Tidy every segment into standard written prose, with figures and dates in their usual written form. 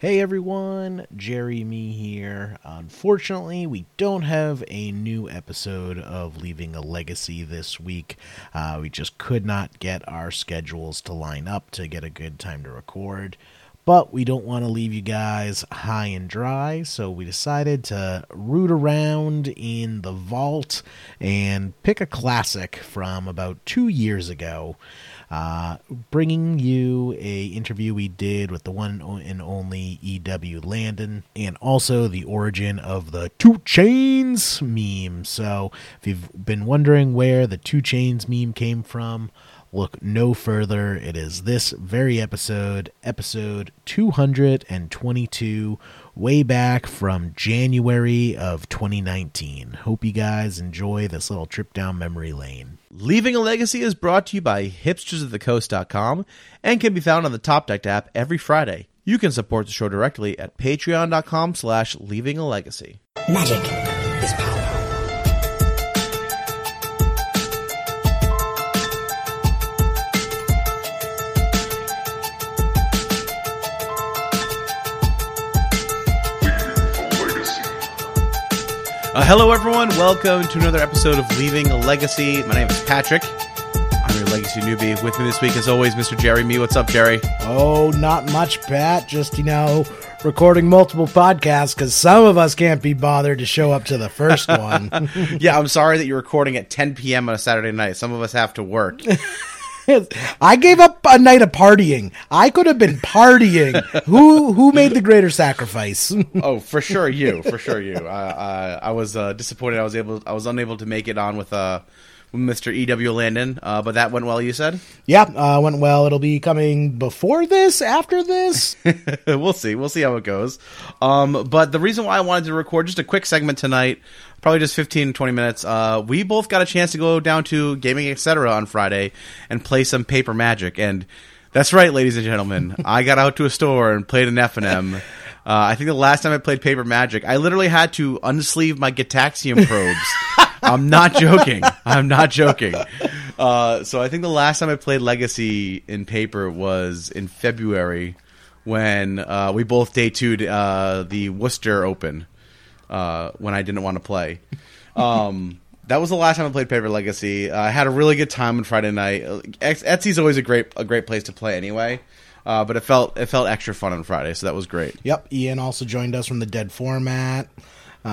Hey everyone, Jeremy here. Unfortunately, we don't have a new episode of Leaving a Legacy this week. We just could not get our schedules to line up to get a good time to record. But we don't want to leave you guys high and dry, so we decided to root around in the vault and pick a classic from about 2 years ago, bringing you an interview we did with the one and only EW Landon, and also the origin of the 2 Chainz meme. So if you've been wondering where the 2 Chainz meme came from, look no further. It is this very episode, episode 222, way back from January of 2019. Hope you guys enjoy this little trip down memory lane. Leaving a Legacy is brought to you by hipstersofthecoast.com and can be found on the Top Deck app every Friday. You can support the show directly at patreon.com/leavingalegacy. Magic is power. Hello everyone, welcome to another episode of Leaving a Legacy. My name is Patrick. I'm your Legacy newbie. With me this week, as always, Mr. Jeremy. What's up, Jerry? Oh, not much, Pat. Just, recording multiple podcasts because some of us can't be bothered to show up to the first one. Yeah, I'm sorry that you're recording at 10 p.m. on a Saturday night. Some of us have to work. I gave up a night of partying. I could have been partying. Who made the greater sacrifice? Oh, for sure you. For sure you. I was disappointed. I was unable to make it on with Mr. EW Landon, but that went well, you said? Yeah, went well. It'll be coming before this, after this. We'll see. We'll see how it goes. But the reason why I wanted to record just a quick segment tonight, probably just 15, 20 minutes, we both got a chance to go down to Gaming Etc. on Friday and play some Paper Magic. And that's right, ladies and gentlemen, I got out to a store and played an F&M. I think the last time I played Paper Magic, I literally had to unsleeve my Gitaxian probes. I'm not joking. So I think the last time I played Legacy in paper was in February when we both day two'd the Worcester Open when I didn't want to play. That was the last time I played Paper Legacy. I had a really good time on Friday night. Etsy's always a great place to play anyway. But it felt extra fun on Friday, so that was great. Yep. Ian also joined us from the Dead format. There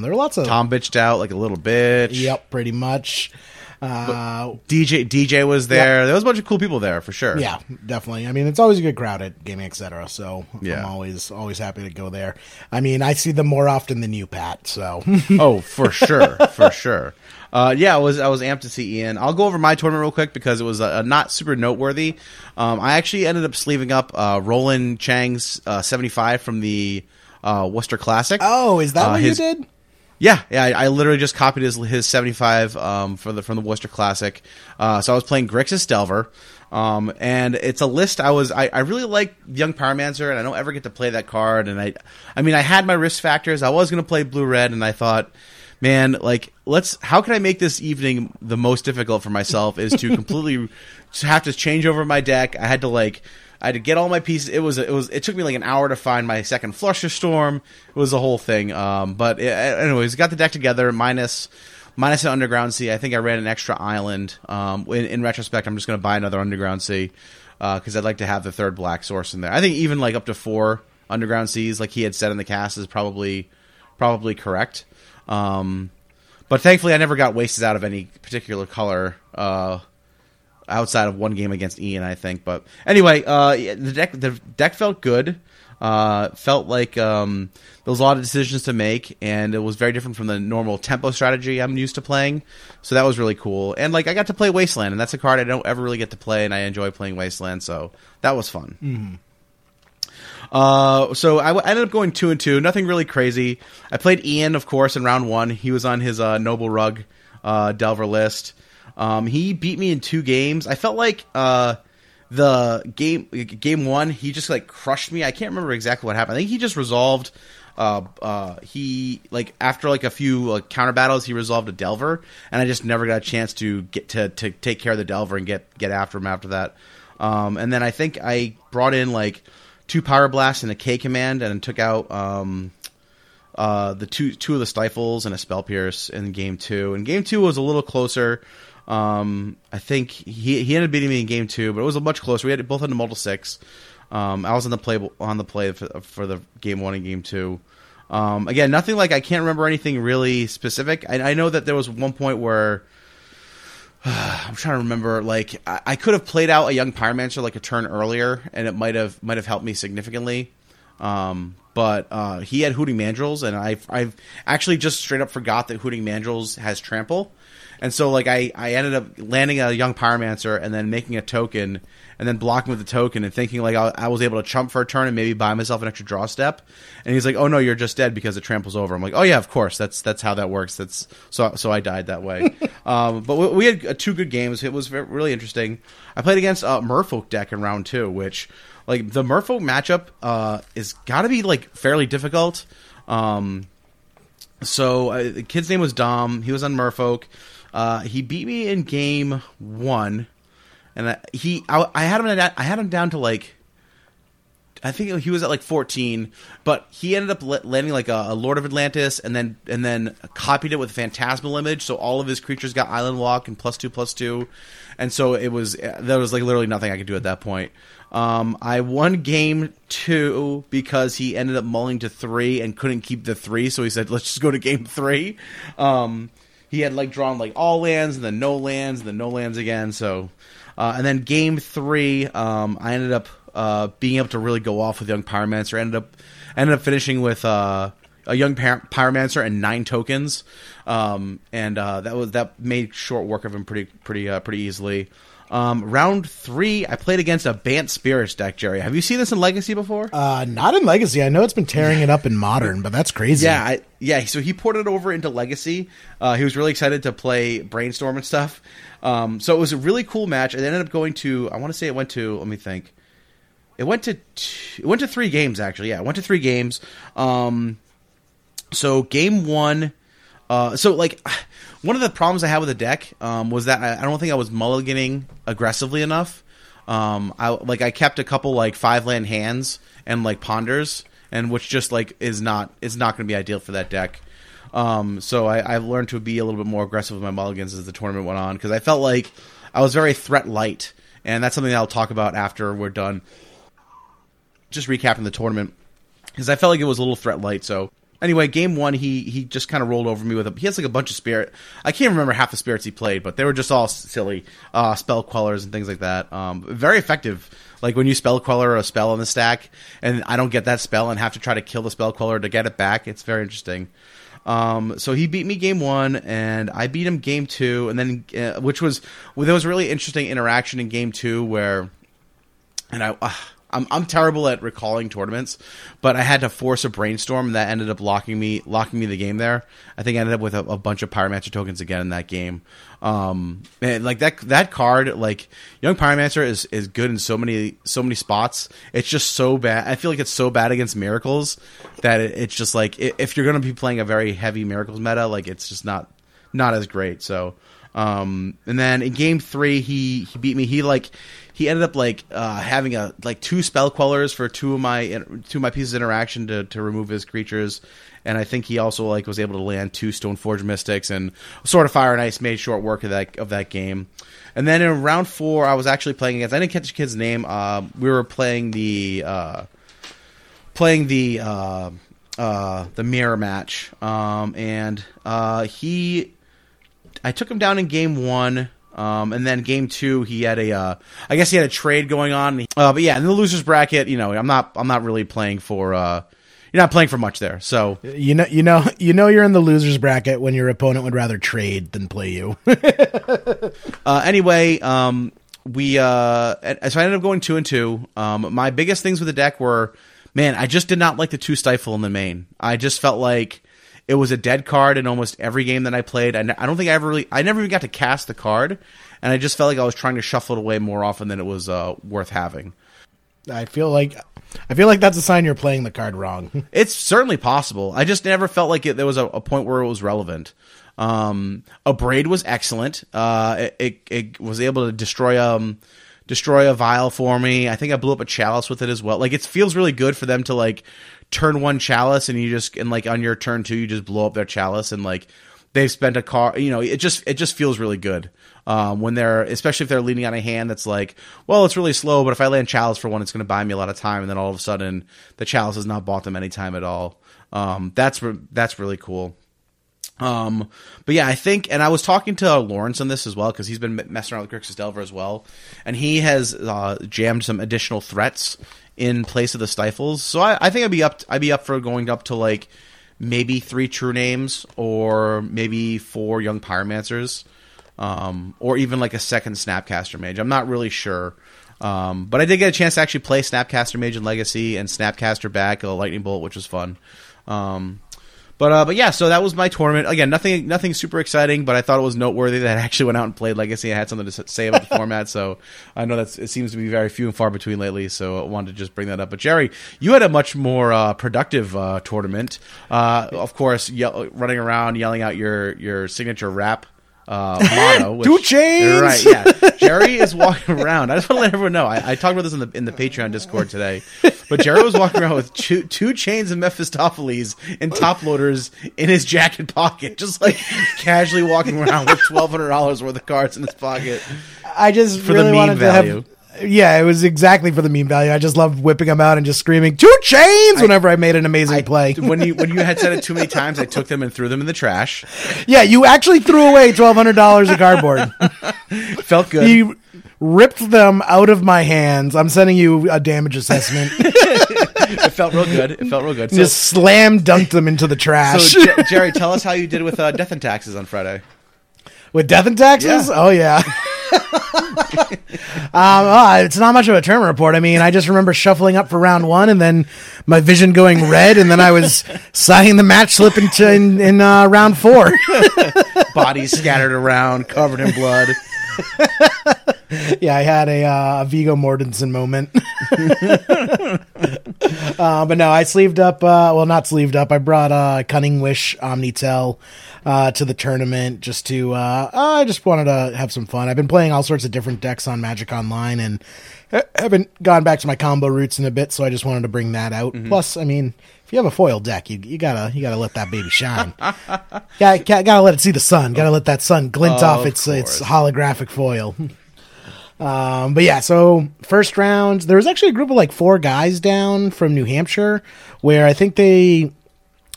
were lots of Tom bitched out like a little bitch. Yep, pretty much. DJ was there. Yep. There was a bunch of cool people there for sure. Yeah, definitely. I mean, it's always a good crowd at Gaming Etc. So yeah. I'm always happy to go there. I mean, I see them more often than you, Pat. So oh, for sure, for sure. Yeah, I was amped to see Ian. I'll go over my tournament real quick because it was not super noteworthy. I actually ended up sleeving up Roland Chang's 75 from the Worcester Classic. Oh, is that what you did? Yeah. I literally just copied his 75 from the Worcester Classic. So I was playing Grixis Delver, and it's a list I really like Young Pyromancer, and I don't ever get to play that card. And I mean, I had my risk factors. I was going to play blue red, and I thought, man, how can I make this evening the most difficult for myself? Is to completely have to change over my deck. I had to get all my pieces. It took me like an hour to find my second Flusher Storm. It was the whole thing. Anyways, got the deck together minus an Underground Sea. I think I ran an extra island. In retrospect, I'm just going to buy another Underground Sea because I'd like to have the third black source in there. I think even like up to 4 Underground Seas, like he had said in the cast, is probably correct. But thankfully, I never got wasted out of any particular color. Outside of one game against Ian, I think. But anyway, the deck felt good. Felt like there was a lot of decisions to make, and it was very different from the normal tempo strategy I'm used to playing. So that was really cool. And I got to play Wasteland, and that's a card I don't ever really get to play, and I enjoy playing Wasteland, so that was fun. Mm-hmm. So I ended up going 2-2. Nothing really crazy. I played Ian, of course, in round 1. He was on his Noble Rug Delver list. He beat me in 2 games. I felt like the game 1, he just crushed me. I can't remember exactly what happened. I think he just resolved. He after a few counter battles, he resolved a Delver, and I just never got a chance to get to take care of the Delver and get after him after that. And then I think I brought in two Power Blasts and a K command, and took out the two of the Stifles and a Spell Pierce in game two. And game two was a little closer. I think he ended up beating me in game two, but it was a much closer. We had both had a multiple six. I was on the play for the game one and game two. Again, nothing like I can't remember anything really specific. I know that there was one point where I'm trying to remember. Like I could have played out a Young Pyromancer like a turn earlier, and it might have helped me significantly. But he had Hooting Mandrels, and I've actually just straight up forgot that Hooting Mandrels has Trample. And so, like, I ended up landing a Young Pyromancer and then making a token and then blocking with the token and thinking, like, I was able to chump for a turn and maybe buy myself an extra draw step. And he's like, oh, no, you're just dead because it tramples over. I'm like, oh, yeah, of course. That's how that works. So I died that way. But we had two good games. It was really interesting. I played against Merfolk deck in round two, which, like, the Merfolk matchup is got to be, like, fairly difficult. So the kid's name was Dom. He was on Merfolk. He beat me in game one, and I had him down to like, I think he was at like 14, but he ended up landing like a Lord of Atlantis, and then copied it with a Phantasmal Image, so all of his creatures got Island Walk and +2/+2, and so it was there was like literally nothing I could do at that point. I won game two because he ended up mulling to three and couldn't keep the three, so he said let's just go to game three. He had, like, drawn, like, all lands and then no lands and then no lands again. So, and then game three, I ended up being able to really go off with Young Pyromancer. Ended up finishing with a Young Pyromancer and 9 tokens, and that made short work of him pretty easily. Round three, I played against a Bant Spirits deck, Jerry. Have you seen this in Legacy before? Not in Legacy. I know it's been tearing it up in Modern, but that's crazy. Yeah. So he ported it over into Legacy. He was really excited to play Brainstorm and stuff. So it was a really cool match. It ended up going to, I want to say it went to, let me think. It went to 3 games, actually. Yeah, it went to 3 games. So game one, one of the problems I had with the deck was that I don't think I was mulliganing aggressively enough. I kept a couple like 5-land hands and like ponders, and which just like is not going to be ideal for that deck. So I've learned to be a little bit more aggressive with my mulligans as the tournament went on, because I felt like I was very threat light, and that's something that I'll talk about after we're done. Just recapping the tournament, because I felt like it was a little threat light, so. Anyway, game one, he just kind of rolled over me with he has like a bunch of spirit. I can't remember half the spirits he played, but they were just all silly spell quellers and things like that. Very effective. Like when you spell queller a spell on the stack, and I don't get that spell and have to try to kill the spell queller to get it back. It's very interesting. So he beat me game one, and I beat him game two, and then there was a really interesting interaction in game two where, and I. I'm terrible at recalling tournaments, but I had to force a brainstorm that ended up locking me the game there. I think I ended up with a bunch of Pyromancer tokens again in that game. And like that card, like Young Pyromancer is good in so many spots. It's just so bad. I feel like it's so bad against Miracles that it's just like if you're going to be playing a very heavy Miracles meta, like it's just not as great. So, and then in game three, he beat me. He ended up like having a like 2 spell quellers for two of my pieces of interaction to remove his creatures, and I think he also like was able to land 2 Stoneforge Mystics, and Sword of Fire and Ice made short work of that game. And then in round 4, I was actually playing against, I didn't catch the kid's name. We were playing the mirror match, and I took him down in game 1. And then game 2, he had a trade going on. But yeah, in the losers bracket, you know, I'm not really playing for, you're not playing for much there. So, you know, you're in the losers bracket when your opponent would rather trade than play you. Anyway, so I ended up going 2-2. My biggest things with the deck were, man, I just did not like the 2 Stifle in the main. I just felt like it was a dead card in almost every game that I played. I don't think I ever really... I never even got to cast the card, and I just felt like I was trying to shuffle it away more often than it was worth having. I feel like that's a sign you're playing the card wrong. It's certainly possible. I just never felt like there was a point where it was relevant. A Braid was excellent. It was able to destroy destroy a vial for me. I think I blew up a chalice with it as well. Like, it feels really good for them to, like, turn one chalice and you just, and like on your turn two, you just blow up their chalice, and like they've spent a card, you know, it just feels really good. When they're, especially if they're leaning on a hand that's like, well, it's really slow, but if I land chalice for one, it's going to buy me a lot of time. And then all of a sudden the chalice has not bought them any time at all. That's really cool. But yeah, I think, and I was talking to Lawrence on this as well, because he's been messing around with Grixis Delver as well, and he has jammed some additional threats in place of the Stifles. So I think I'd be up for going up to like maybe 3 True Names, or maybe 4 Young Pyromancers, or even like a second Snapcaster Mage. I'm not really sure. But I did get a chance to actually play Snapcaster Mage in Legacy and Snapcaster back a Lightning Bolt, which was fun. But yeah, so that was my tournament. Again, nothing super exciting, but I thought it was noteworthy that I actually went out and played Legacy. I had something to say about the format, so I know that it seems to be very few and far between lately, so I wanted to just bring that up. But Jerry, you had a much more productive tournament. Of course, running around, yelling out your signature rap. Mono, which, 2 Chainz, right? Yeah, Jerry is walking around. I just want to let everyone know. I talked about this in the Patreon Discord today, but Jerry was walking around with 2 Chainz and Mephistopheles and top loaders in his jacket pocket, just like casually walking around with $1,200 worth of cards in his pocket. I just for really the meme value. Yeah, it was exactly for the meme value. I just loved whipping them out and just screaming, 2 Chainz, whenever I made an amazing play. When you had said it too many times, I took them and threw them in the trash. Yeah, you actually threw away $1,200 of cardboard. Felt good. You ripped them out of my hands. I'm sending you a damage assessment. It felt real good. So, just slam dunked them into the trash. So, Jerry, tell us how you did with Death and Taxes on Friday. With Death and Taxes? Yeah. Oh, yeah. It's not much of a term report. I mean, I just remember shuffling up for round one and then my vision going red, and then I was signing the match slip in round 4. Bodies scattered around, covered in blood. Yeah, I had a Viggo Mortensen moment. But no, I sleeved up. Well, not sleeved up. I brought Cunning Wish Omnitel to the tournament just to. I just wanted to have some fun. I've been playing all sorts of different decks on Magic Online, and haven't gone back to my combo roots in a bit. So I just wanted to bring that out. Mm-hmm. Plus, I mean, if you have a foil deck, you gotta let that baby shine. gotta let it see the sun. Gotta let that sun glint off its holographic foil. But yeah, so first round, there was actually a group of like 4 guys down from New Hampshire where I think they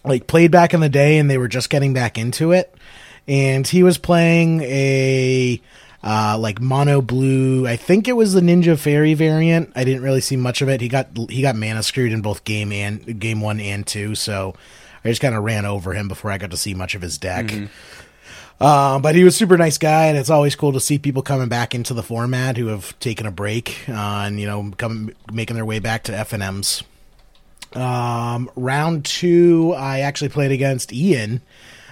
like played back in the day and they were just getting back into it. And he was playing a, like mono blue. I think it was the Ninja Fairy variant. I didn't really see much of it. He got mana screwed in both game 1 and 2. So I just kind of ran over him before I got to see much of his deck. Mm-hmm. But he was a super nice guy, and it's always cool to see people coming back into the format who have taken a break and, you know, making their way back to FNMs. Round 2, I actually played against Ian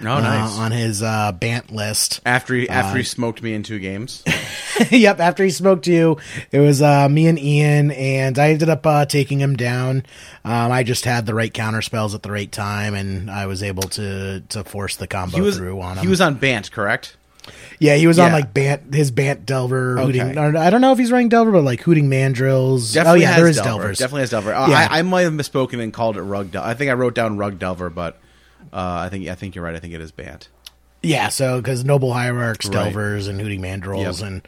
on his Bant list. After he smoked me in 2 games. Yep, after he smoked you, it was me and Ian, and I ended up taking him down. I just had the right counter spells at the right time, and I was able to force the combo through on him. He was on Bant, correct? Yeah, he was on like Bant, his Bant Delver. Okay. Hooting, I don't know if he's running Delver, but like Hooting Mandrels. Definitely there is Delvers. Definitely has Delver. Yeah. I might have misspoken and called it Rug Delver. I think I wrote down Rug Delver, but I think you're right. I think it is Bant. Yeah, so because Noble Hierarchs, right. Delvers, and Hooting Mandrels, yep.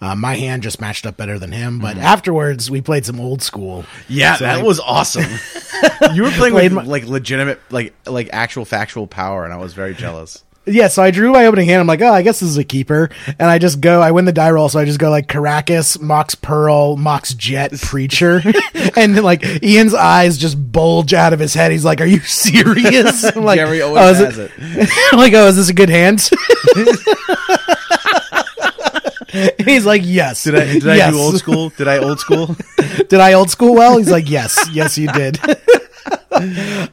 And my hand just matched up better than him. But afterwards, we played some old school. Yeah, so that was awesome. You were playing with like legitimate, like actual factual power, and I was very jealous. Yeah, so I drew my opening hand. I'm like, oh, I guess this is a keeper. And I just go, I win the die roll, so I just go like Caracas, Mox Pearl, Mox Jet, Preacher. And like Ian's eyes just bulge out of his head. He's like, are you serious? I'm like, Jerry always has it. I'm like, oh, is this a good hand? And he's like, yes. Did I do old school? Did I old school? Did I old school well? He's like, yes. Yes, you did.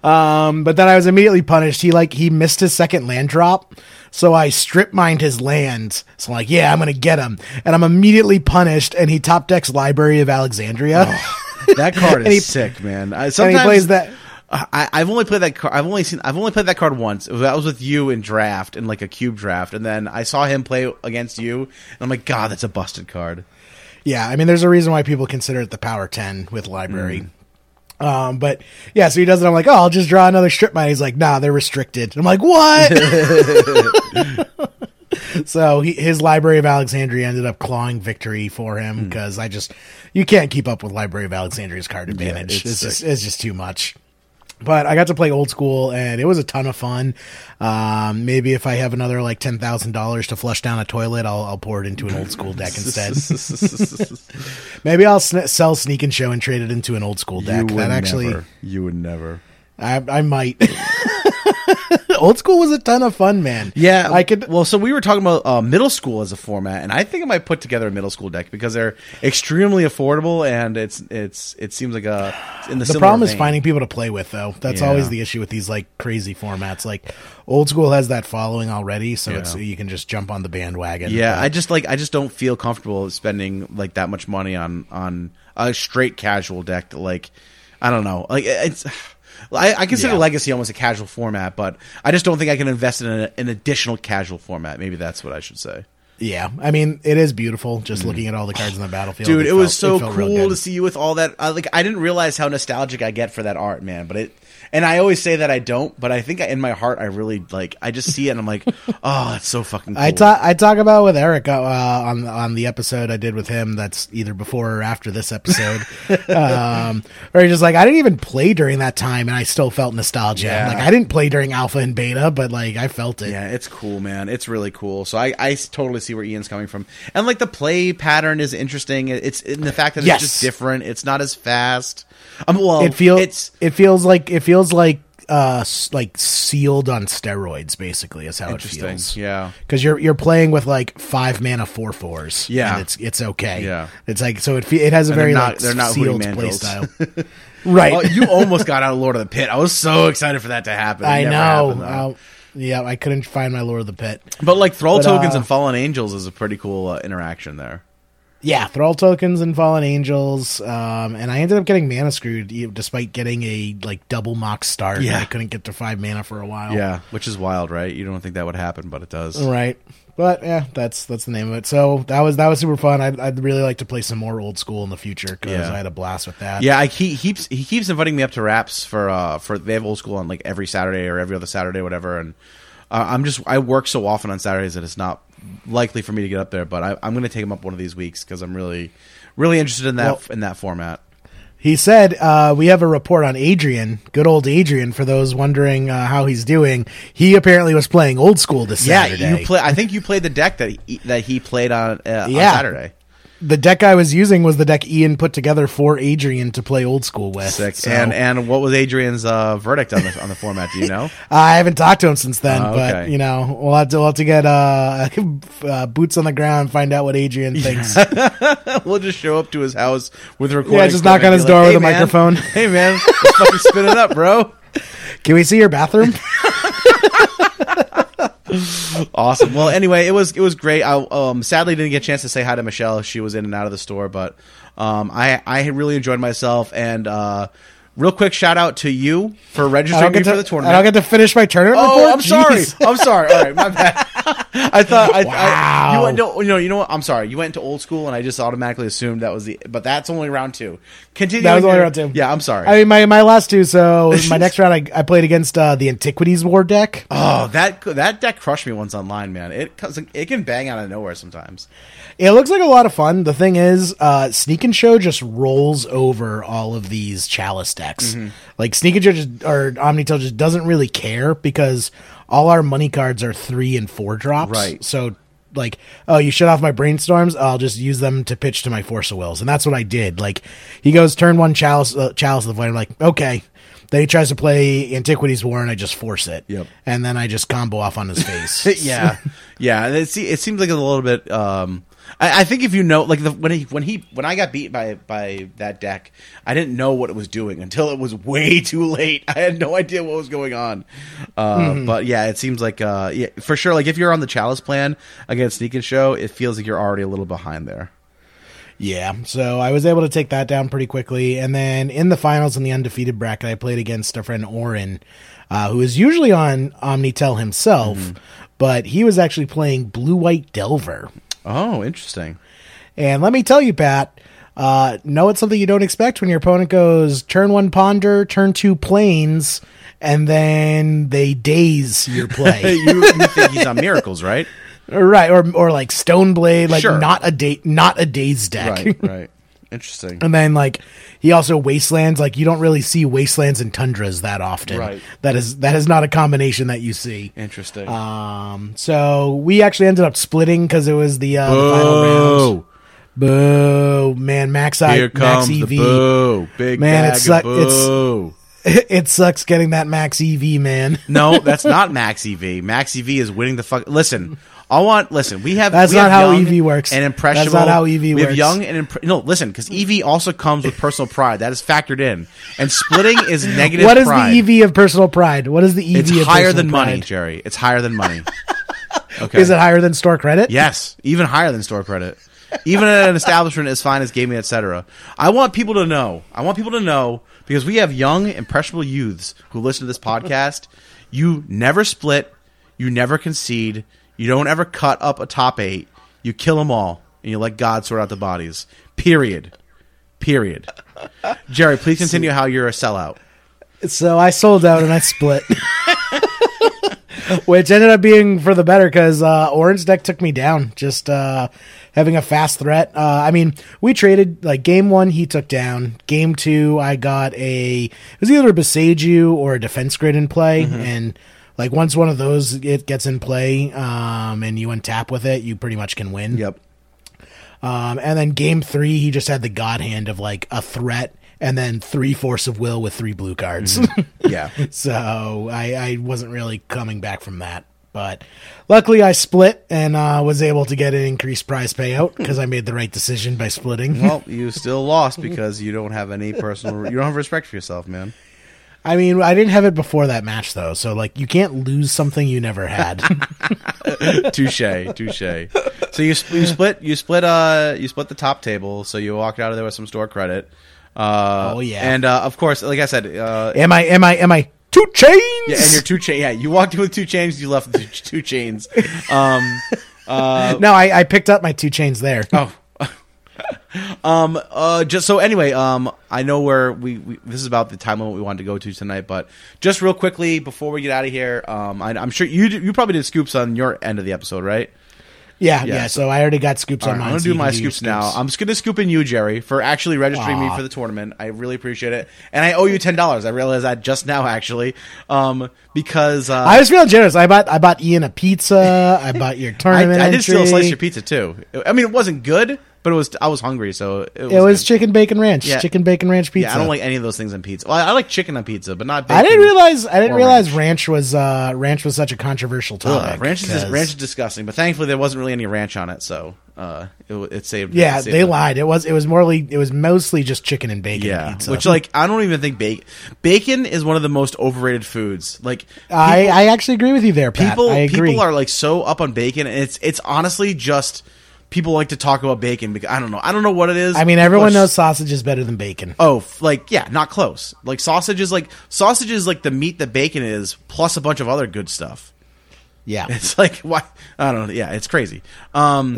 But then I was immediately punished. He missed his second land drop, so I strip mined his lands. So I'm like, yeah, I'm gonna get him, and I'm immediately punished. And he top decks Library of Alexandria. Oh, that card is sick, man. Sometimes he plays that. I've only played that card. I've only played that card once. That was with you in draft, in like a cube draft, and then I saw him play against you, and I'm like, God, that's a busted card. Yeah, I mean, there's a reason why people consider it the power 10 with library. But yeah, so he does it. I'm like, oh, I'll just draw another strip mine. He's like, nah, they're restricted. I'm like, what? So his Library of Alexandria ended up clawing victory for him because you can't keep up with Library of Alexandria's card advantage. Yeah, it's just too much. But I got to play old school, and it was a ton of fun. Maybe if I have another like $10,000 to flush down a toilet, I'll pour it into an old school deck instead. Maybe I'll sell Sneak and Show and trade it into an old school deck. You would never. I might. Old school was a ton of fun, man. Yeah, I could. Well, so we were talking about middle school as a format, and I think I might put together a middle school deck because they're extremely affordable, and it seems like a. The problem is finding people to play with, though. That's always the issue with these like crazy formats. Like old school has that following already, so you can just jump on the bandwagon. Yeah, but I just don't feel comfortable spending like that much money on a straight casual deck. Like I don't know, like it's. I consider Legacy almost a casual format, but I just don't think I can invest in an additional casual format. Maybe that's what I should say. Yeah. I mean, it is beautiful just looking at all the cards in the battlefield. Dude, it was so cool to see you with all that. I didn't realize how nostalgic I get for that art, man. But and I always say that I don't, but I think in my heart, I really I just see it and I'm like, oh, it's so fucking cool. I talk about with Eric on the episode I did with him. That's either before or after this episode. Or he's just like, I didn't even play during that time and I still felt nostalgia. Yeah. Like I didn't play during alpha and beta, but like I felt it. Yeah. It's cool, man. It's really cool. So I totally see where Ian's coming from. And like the play pattern is interesting. It's in the fact that it's just different. It's not as fast. It feels like sealed on steroids, basically, is how it feels. Yeah, because you're playing with like 5 mana 4/4s. Yeah, and it's okay. Yeah, it's like so it has a very sealed play style. Right, oh, you almost got out of Lord of the Pit. I was so excited for that to happen. I know. Yeah, I couldn't find my Lord of the Pit. But like Thrall Tokens and Fallen Angels is a pretty cool interaction there. Yeah, Thrall Tokens and Fallen Angels, and I ended up getting mana screwed despite getting a like double mock start. Yeah. I couldn't get to 5 mana for a while. Yeah, which is wild, right? You don't think that would happen, but it does. Right, but yeah, that's the name of it. So that was super fun. I'd really like to play some more old school in the future because I had a blast with that. Yeah, he keeps inviting me up to Raps for they have old school on like every Saturday or every other Saturday, whatever, and I work so often on Saturdays that it's not likely for me to get up there, but I'm going to take him up one of these weeks because I'm really, really interested in that format. He said we have a report on Adrian, good old Adrian. For those wondering how he's doing, he apparently was playing old school this Saturday. Yeah, I think you played the deck that he played on Saturday. The deck I was using was the deck Ian put together for Adrian to play old school with. Sick. So. And what was Adrian's verdict on the format? Do you know? I haven't talked to him since then, but you know, we'll have to get boots on the ground, find out what Adrian thinks. We'll just show up to his house with recording. Yeah, just knock on his door with a microphone. Hey man, let's fucking spin it up, bro. Can we see your bathroom? Awesome. Well, anyway, it was great. I sadly didn't get a chance to say hi to Michelle. She was in and out of the store, but I really enjoyed myself. And real quick shout out to you for registering me for the tournament. I don't get to finish my tournament report? I'm sorry. All right, my bad. I thought you know what? I'm sorry. You went to old school, and I just automatically assumed that was but that's only round 2. Continue. That was only round 2. Yeah, I'm sorry. I mean, my last 2. So my next round, I played against the Antiquities War deck. Oh, that deck crushed me once online, man. It can bang out of nowhere sometimes. It looks like a lot of fun. The thing is, Sneak and Show just rolls over all of these Chalice decks. Mm-hmm. Like Sneak and Show or Omnitel just doesn't really care because all our money cards are 3 and 4 drops. Right. So, like, oh, you shut off my Brainstorms? I'll just use them to pitch to my Force of Wills. And that's what I did. Like, he goes, turn 1, Chalice of the Void. I'm like, okay. Then he tries to play Antiquities War, and I just force it. Yep. And then I just combo off on his face. Yeah. Yeah. It seems like a little bit... I think if you know, like when I got beat by that deck, I didn't know what it was doing until it was way too late. I had no idea what was going on. But yeah, it seems like for sure. Like if you're on the Chalice plan against Sneak and Show, it feels like you're already a little behind there. Yeah, so I was able to take that down pretty quickly. And then in the finals in the undefeated bracket, I played against our friend Oren, who is usually on Omnitel himself, but he was actually playing Blue White Delver. Oh, interesting. And let me tell you, Pat, know it's something you don't expect when your opponent goes turn one ponder, turn two planes, and then they daze your play. you think he's on Miracles, right? Right, or like Stoneblade, like sure. not a daze deck. Right. Interesting. And then like he also Wastelands, like you don't really see Wastelands and Tundras that often. Right. That is not a combination that you see. Interesting. So we actually ended up splitting because it was the final round. Boo, man, Max EV. Boo. Big man, it sucks getting that Max EV, man. No, that's not Max EV. Max EV is winning the fuck. Listen. We have that's we not have how EV works. And impressionable. That's not how EV works. We have young and no. Listen, because EV also comes with personal pride. That is factored in. And splitting is negative. What is pride. The EV of personal pride? What is the EV? It's of higher than pride? Money, Jerry. It's higher than money. Okay. Is it higher than store credit? Yes, even higher than store credit. Even at an establishment as fine as gaming, etc. I want people to know because we have young, impressionable youths who listen to this podcast. You never split. You never concede. You don't ever cut up a top 8. You kill them all, and you let God sort out the bodies. Period. Jerry, please continue how you're a sellout. So I sold out and I split. Which ended up being for the better because Orange deck took me down. Just having a fast threat. I mean, we traded like game 1, he took down. Game 2, I got it was either a Besaidu or a Defense Grid in play. Mm-hmm. And like once one of those it gets in play and you untap with it, you pretty much can win. Yep. And then game 3, he just had the God Hand of like a threat. And then 3 Force of Will with 3 blue cards. Mm-hmm. Yeah. So I wasn't really coming back from that. But luckily I split and was able to get an increased prize payout because I made the right decision by splitting. Well, you still lost because you don't have any personal... You don't have respect for yourself, man. I mean, I didn't have it before that match, though. So, like, you can't lose something you never had. Touche. So you split the top table. So you walked out of there with some store credit. Of course, like I said, am I 2 chains? Yeah, and your 2 chain. Yeah, you walked in with 2 chains. You left with 2 chains. No, I picked up my 2 chains there. Oh, just so anyway, I know where we this is about the time limit we wanted to go to tonight, but just real quickly before we get out of here, I'm sure you probably did scoops on your end of the episode, right? Yeah. So I already got scoops on mine. I'm going to do my scoops now. I'm just going to scoop in you, Jerry, for actually registering me for the tournament. I really appreciate it. And I owe you $10. I realized that just now, actually, because... I was feeling generous. I bought Ian a pizza. I bought your tournament I did steal a slice of your pizza, too. I mean, it wasn't good, but I was hungry, so... It was chicken bacon ranch. Yeah. Chicken bacon ranch pizza. Yeah, I don't like any of those things on pizza. Well, I like chicken on pizza, but not bacon. I didn't realize ranch was such a controversial topic. Ranch is disgusting, but thankfully there wasn't really any ranch on it, so it saved... Yeah, it saved they lied. It was mostly just chicken and bacon pizza. Which, like, I don't even think bacon... Bacon is one of the most overrated foods. Like, people, I actually agree with you there, Pat. People are, like, so up on bacon, and it's honestly just... People like to talk about bacon because I don't know what it is. I mean, everyone knows sausage is better than bacon. Oh, like yeah, not close. Like sausage is like the meat that bacon is plus a bunch of other good stuff. Yeah. It's like why I don't know. Yeah, it's crazy. But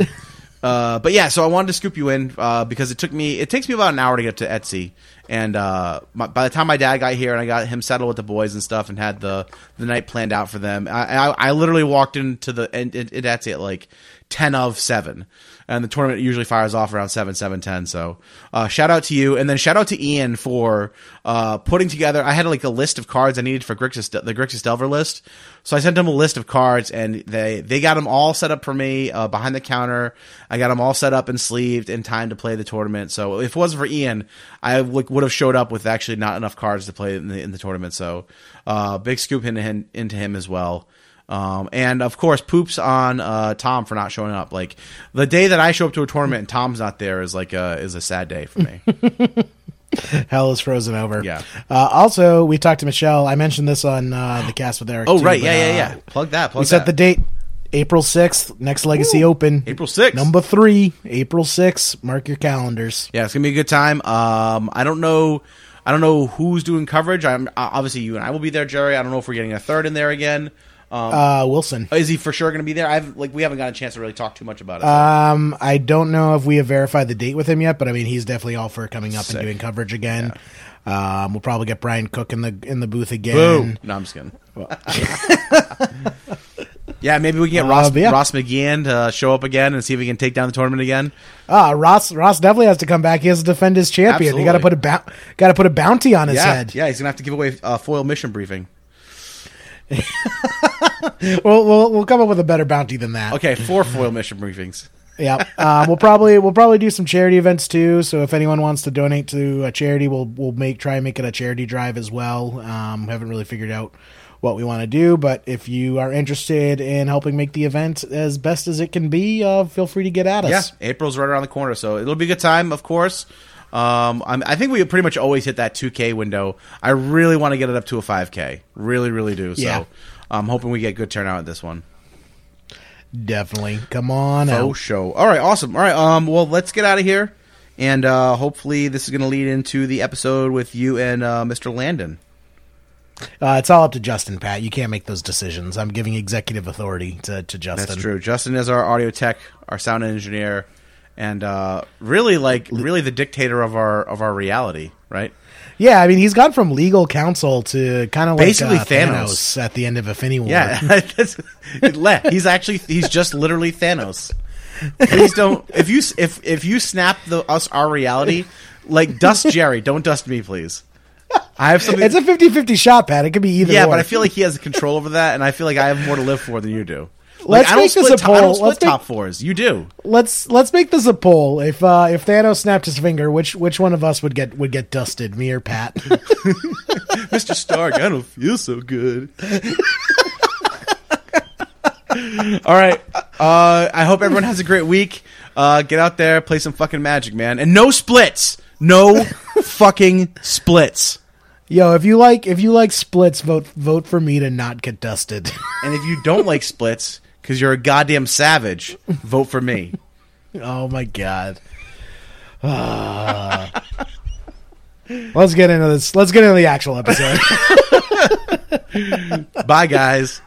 yeah, so I wanted to scoop you in because it takes me about an hour to get to Etsy, and by the time my dad got here and I got him settled with the boys and stuff and had the night planned out for them, I literally walked into the in Etsy at like 10 of 7, and the tournament usually fires off around 7, 7:10. So shout out to you, and then shout out to Ian for putting together. I had like a list of cards I needed for the Grixis Delver list, so I sent him a list of cards, and they got them all set up for me behind the counter. I got them all set up and sleeved in time to play the tournament. So if it wasn't for Ian, I would have showed up with actually not enough cards to play in the tournament. So big scoop into him as well. And of course, poops on Tom for not showing up. Like the day that I show up to a tournament and Tom's not there is like a sad day for me. Hell is frozen over. Yeah. Also, we talked to Michelle. I mentioned this on the cast with Eric. Oh too, right, but, yeah. Plug that. We set the date. April 6th, next Legacy Open. April 6th, number 3. April 6th. Mark your calendars. Yeah, it's gonna be a good time. I don't know who's doing coverage. I'm obviously you and I will be there, Jerry. I don't know if we're getting a third in there again. Wilson. Is he for sure going to be there? We haven't got a chance to really talk too much about it. I don't know if we have verified the date with him yet, but I mean, he's definitely all for coming up and doing coverage again. Yeah. We'll probably get Brian Cook in the booth again. Boom. No, I'm just kidding. Yeah, maybe we can get Ross McGeehan to show up again and see if he can take down the tournament again. Ross definitely has to come back. He has to defend his champion. Absolutely. You got to put a bounty on his head. Yeah, he's gonna have to give away a foil mission briefing. We'll come up with a better bounty than that. Okay, 4 foil mission briefings. Yeah, we'll probably do some charity events too. So if anyone wants to donate to a charity, we'll try and make it a charity drive as well. Haven't really figured out what we want to do, but if you are interested in helping make the event as best as it can be, feel free to get at us. Yeah, April's right around the corner, so it'll be a good time, of course. I think we pretty much always hit that 2K window. I really want to get it up to a 5K. Really, really do. Yeah. So I'm hoping we get good turnout at this one. Definitely. Come on out. Oh, show. All right, awesome. All right, well, let's get out of here, and hopefully this is going to lead into the episode with you and Mr. Landon. It's all up to Justin, Pat. You can't make those decisions. I'm giving executive authority to Justin. That's true. Justin is our audio tech, our sound engineer, and really the dictator of our reality, right? Yeah, I mean, he's gone from legal counsel to kind of like basically Thanos at the end of Infinity War. Yeah, he's just literally Thanos. Please don't. If you snap our reality, like dust Jerry, don't dust me, please. I have something. It's a 50-50 shot, Pat. It could be either. Yeah, but I feel like he has control over that, and I feel like I have more to live for than you do. Like, I don't split top fours. You do. Let's make this a poll. If Thanos snapped his finger, which one of us would get dusted, me or Pat? Mr. Stark, I don't feel so good. All right. I hope everyone has a great week. Get out there, play some fucking Magic, man, and no splits. No fucking splits. Yo, if you like splits, vote for me to not get dusted. And if you don't like splits, because you're a goddamn savage, vote for me. Oh, my God. Let's get into this. Let's get into the actual episode. Bye, guys.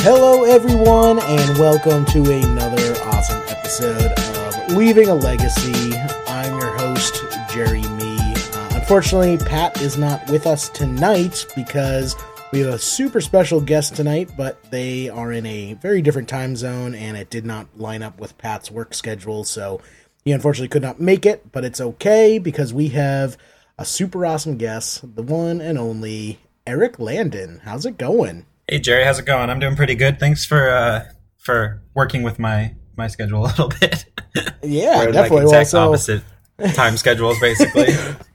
Hello, everyone, and welcome to another awesome episode of Leaving a Legacy. I'm your host, Jerry Mee. Unfortunately, Pat is not with us tonight because we have a super special guest tonight, but they are in a very different time zone, and it did not line up with Pat's work schedule, so he unfortunately could not make it, but it's okay because we have a super awesome guest, the one and only Eric Landon. How's it going? Hey, Jerry, how's it going? I'm doing pretty good. Thanks for working with my schedule a little bit. Yeah, we're definitely. Like exact opposite time schedules, basically.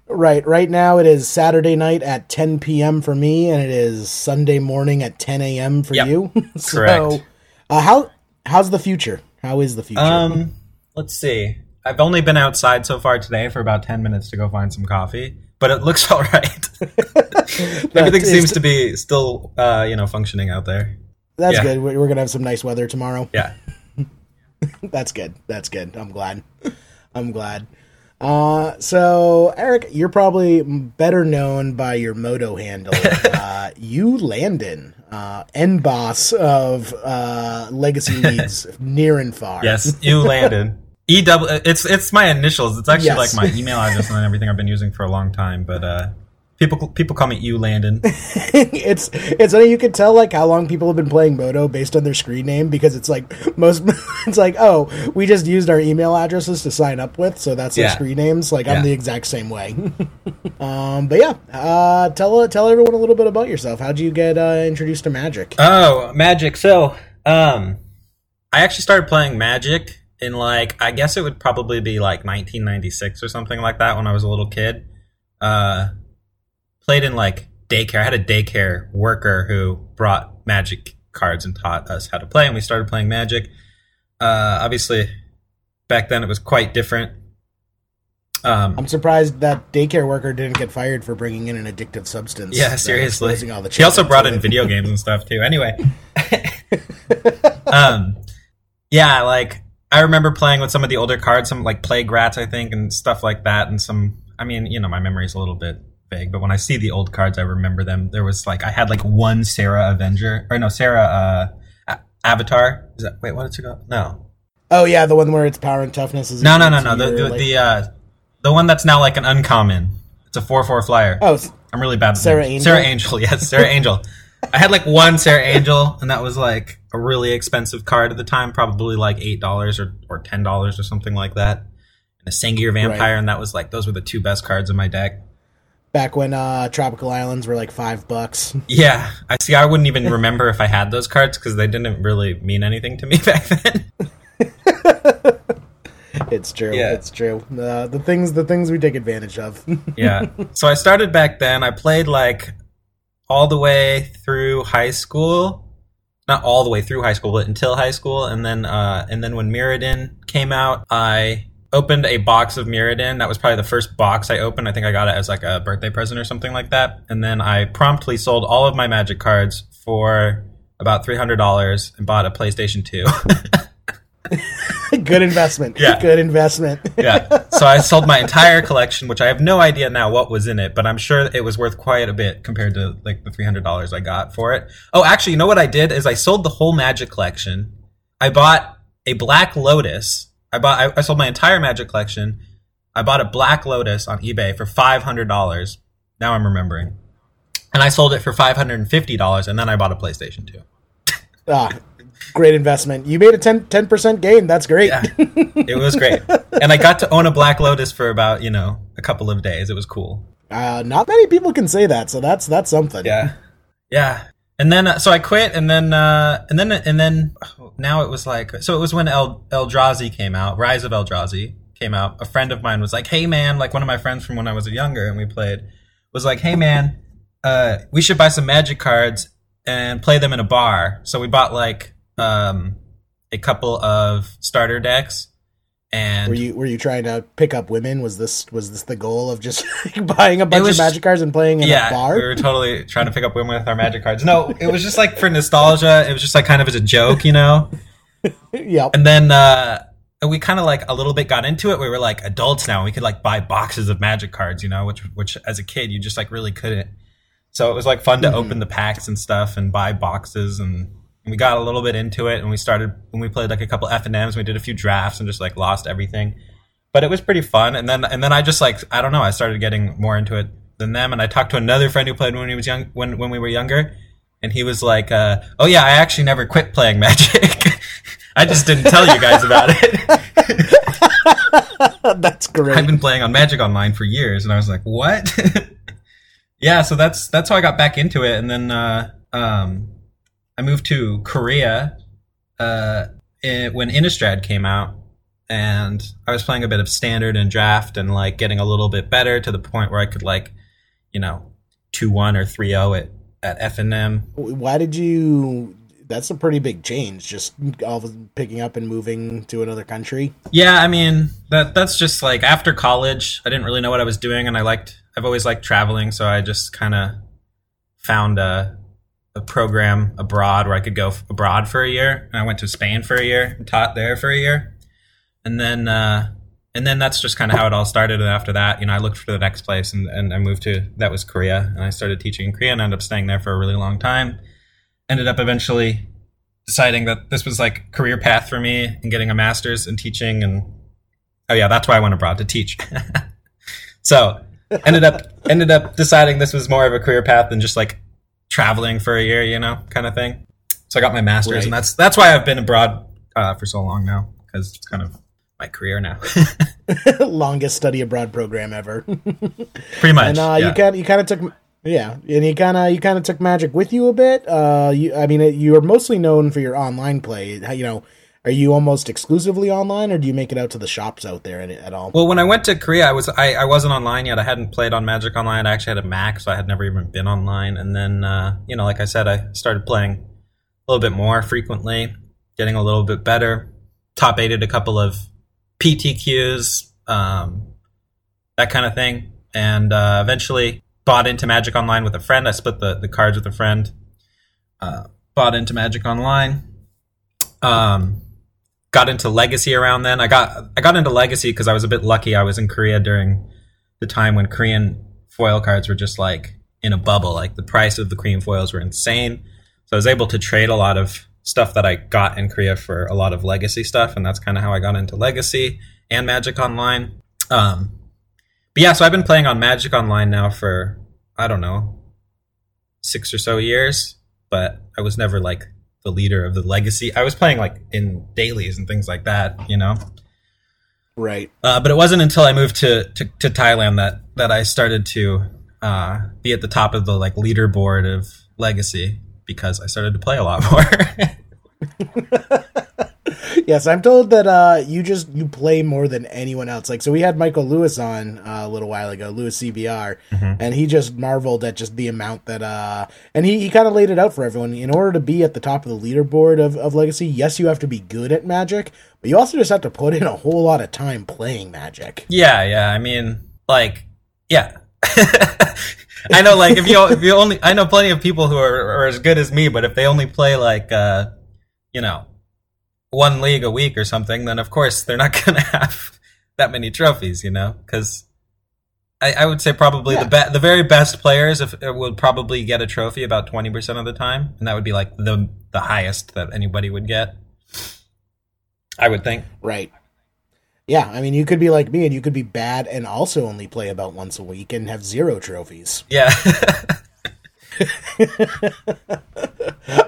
Right. Right now it is Saturday night at 10 p.m. for me, and it is Sunday morning at 10 a.m. for you. So, correct. How's the future? How is the future? Let's see. I've only been outside so far today for about 10 minutes to go find some coffee, but it looks all right. Everything seems to be still, functioning out there. That's good. We're going to have some nice weather tomorrow. Yeah. That's good. I'm glad. So, Eric, you're probably better known by your Moto handle. You Landon, end boss of Legacy Leagues near and far. Yes, you Landon. EW, it's my initials. It's actually like my email address and everything I've been using for a long time, but people call me EW Landon. It's funny, you can tell like how long people have been playing Moto based on their screen name, because it's like we just used our email addresses to sign up with, so that's their screen names. Like I'm the exact same way. Tell everyone a little bit about yourself. How'd you get introduced to Magic? Oh, Magic. So, I actually started playing Magic in I guess it would probably be 1996 or something like that, when I was a little kid. Played in daycare. I had a daycare worker who brought Magic cards and taught us how to play, and we started playing Magic. Obviously, back then it was quite different. I'm surprised that daycare worker didn't get fired for bringing in an addictive substance. Yeah, seriously. He also brought in video games and stuff too. Anyway, I remember playing with some of the older cards, some Plague Rats, I think, and stuff like that, and some. I mean, my memory's a little bit vague, but when I see the old cards, I remember them. There was like, I had like one Avatar. Is that, wait, what did you go? No. Oh yeah, the one where it's power and toughness is no. The one that's now like an uncommon. It's a 4/4 flyer. Oh, I'm really bad. Sarah Angel. Yes, Sarah Angel. I had like one Sarah Angel, and that was like a really expensive card at the time, probably like $8 or $10 or something like that. And a Sengir Vampire, right. And that was like, those were the two best cards in my deck. Back when Tropical Islands were like $5. Yeah, I see. I wouldn't even remember if I had those cards because they didn't really mean anything to me back then. It's true. Yeah. It's true. The things we take advantage of. Yeah. So I started back then. I played like all the way through high school, not all the way through high school, but until high school. And then when Mirrodin came out, I opened a box of Mirrodin. That was probably the first box I opened. I think I got it as like a birthday present or something like that. And then I promptly sold all of my Magic cards for about $300 and bought a PlayStation 2. Good investment. Yeah. Good investment. Yeah. So I sold my entire collection, which I have no idea now what was in it, but I'm sure it was worth quite a bit compared to like the $300 I got for it. Oh, actually, you know what I did is I sold the whole Magic collection. I bought a Black Lotus. I sold my entire Magic collection. I bought a Black Lotus on eBay for $500. Now I'm remembering. And I sold it for $550, and then I bought a PlayStation 2. Ah. Great investment. You made a 10% gain. That's great. Yeah, it was great. And I got to own a Black Lotus for about, a couple of days. It was cool. Not many people can say that, so that's something. Yeah. Yeah. And then so I quit it was when Eldrazi came out, Rise of Eldrazi came out. A friend of mine was like, "Hey man," like one of my friends from when I was younger and we played was like, "Hey man, we should buy some Magic cards and play them in a bar." So we bought like a couple of starter decks. And were you trying to pick up women? Was this the goal of just buying a bunch of Magic cards and playing in a bar? We were totally trying to pick up women with our Magic cards. No, it was just like for nostalgia. It was just like kind of as a joke, Yep. And then we kind of like a little bit got into it. We were like adults now. And we could like buy boxes of Magic cards, which as a kid you just like really couldn't. So it was like fun to open the packs and stuff and buy boxes, and we got a little bit into it, and we played like a couple F&Ms, we did a few drafts and just like lost everything. But it was pretty fun. And then I just like, I don't know, I started getting more into it than them, and I talked to another friend who played when we were younger, and he was like, "Oh yeah, I actually never quit playing Magic. I just didn't tell you guys about it." That's great. I've been playing on Magic Online for years, and I was like, "What?" Yeah, so that's how I got back into it, and then I moved to Korea when Innistrad came out, and I was playing a bit of Standard and Draft and like getting a little bit better to the point where I could like, 2-1 or 3-0 at F&M. Why did you? That's a pretty big change, just all picking up and moving to another country. Yeah, I mean, that's just like after college, I didn't really know what I was doing, and I've always liked traveling, so I just kind of found a program abroad where I could go abroad for a year, and I went to Spain for a year and taught there for a year. And then that's just kind of how it all started, and after that, I looked for the next place, and I moved to, that was Korea, and I started teaching in Korea and ended up staying there for a really long time. Ended up eventually deciding that this was like career path for me and getting a master's in teaching, and oh yeah, that's why I went abroad, to teach. So ended up deciding this was more of a career path than just like traveling for a year, kind of thing. So I got my master's, right. And that's why I've been abroad for so long now, because it's kind of my career now. Longest study abroad program ever. Pretty much. And yeah. You kind of took Magic with you a bit. You are mostly known for your online play. Are you almost exclusively online, or do you make it out to the shops out there at all? Well, when I went to Korea, I wasn't online yet. I hadn't played on Magic Online. I actually had a Mac, so I had never even been online. And then, like I said, I started playing a little bit more frequently, getting a little bit better. Top aided a couple of PTQs, that kind of thing. And eventually bought into Magic Online with a friend. I split the cards with a friend. Bought into Magic Online. Got into Legacy around then. I got into Legacy because I was a bit lucky. I was in Korea during the time when Korean foil cards were just like in a bubble. Like the price of the Korean foils were insane. So I was able to trade a lot of stuff that I got in Korea for a lot of Legacy stuff. And that's kind of how I got into Legacy and Magic Online. But yeah, so I've been playing on Magic Online now for, I don't know, 6 or so years. But I was never like the leader of the Legacy. I was playing like in dailies and things like that, you know? Right. But it wasn't until I moved to Thailand that I started to be at the top of the like leaderboard of Legacy, because I started to play a lot more. Yes, I'm told that you play more than anyone else. Like, so we had Michael Lewis on a little while ago, Lewis CBR, mm-hmm. and he just marveled at just the amount that and he kind of laid it out for everyone. In order to be at the top of the leaderboard of Legacy, yes, you have to be good at Magic, but you also just have to put in a whole lot of time playing Magic. Yeah. I mean, like, yeah. I know, like, if you only, I know plenty of people who are as good as me, but if they only play like, you know, one league a week or something, then of course they're not going to have that many trophies, you know? Because I would say probably the very best players would probably get a trophy about 20% of the time, and that would be like the highest that anybody would get, I would think. Right. Yeah, I mean, you could be like me, and you could be bad and also only play about once a week and have 0 trophies. Yeah.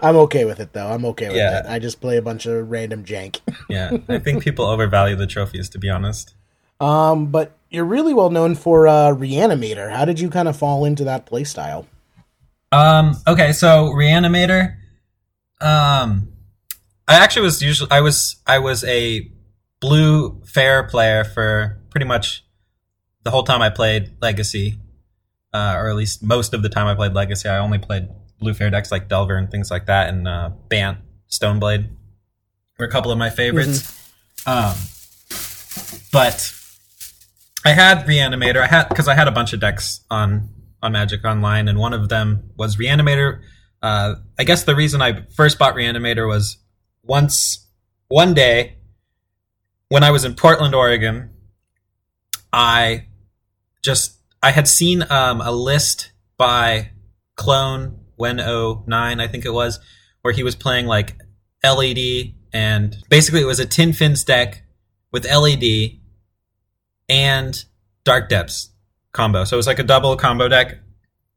I'm okay with it, though. I'm okay with that. I just play a bunch of random jank. Yeah, I think people overvalue the trophies, to be honest. But you're really well known for Reanimator. How did you kind of fall into that playstyle? Okay, so Reanimator. I actually was usually I was a blue fair player for pretty much the whole time I played Legacy, or at least most of the time I played Legacy. I only played blue fair decks like Delver and things like that, and Bant, Stoneblade were a couple of my favorites. Mm-hmm. But I had Reanimator. I had a bunch of decks on Magic Online, and one of them was Reanimator. I guess the reason I first bought Reanimator was one day. When I was in Portland, Oregon, I had seen a list by Clone 109, I think it was, where he was playing like LED, and basically it was a Tin Fins deck with LED and Dark Depths combo. So it was like a double combo deck.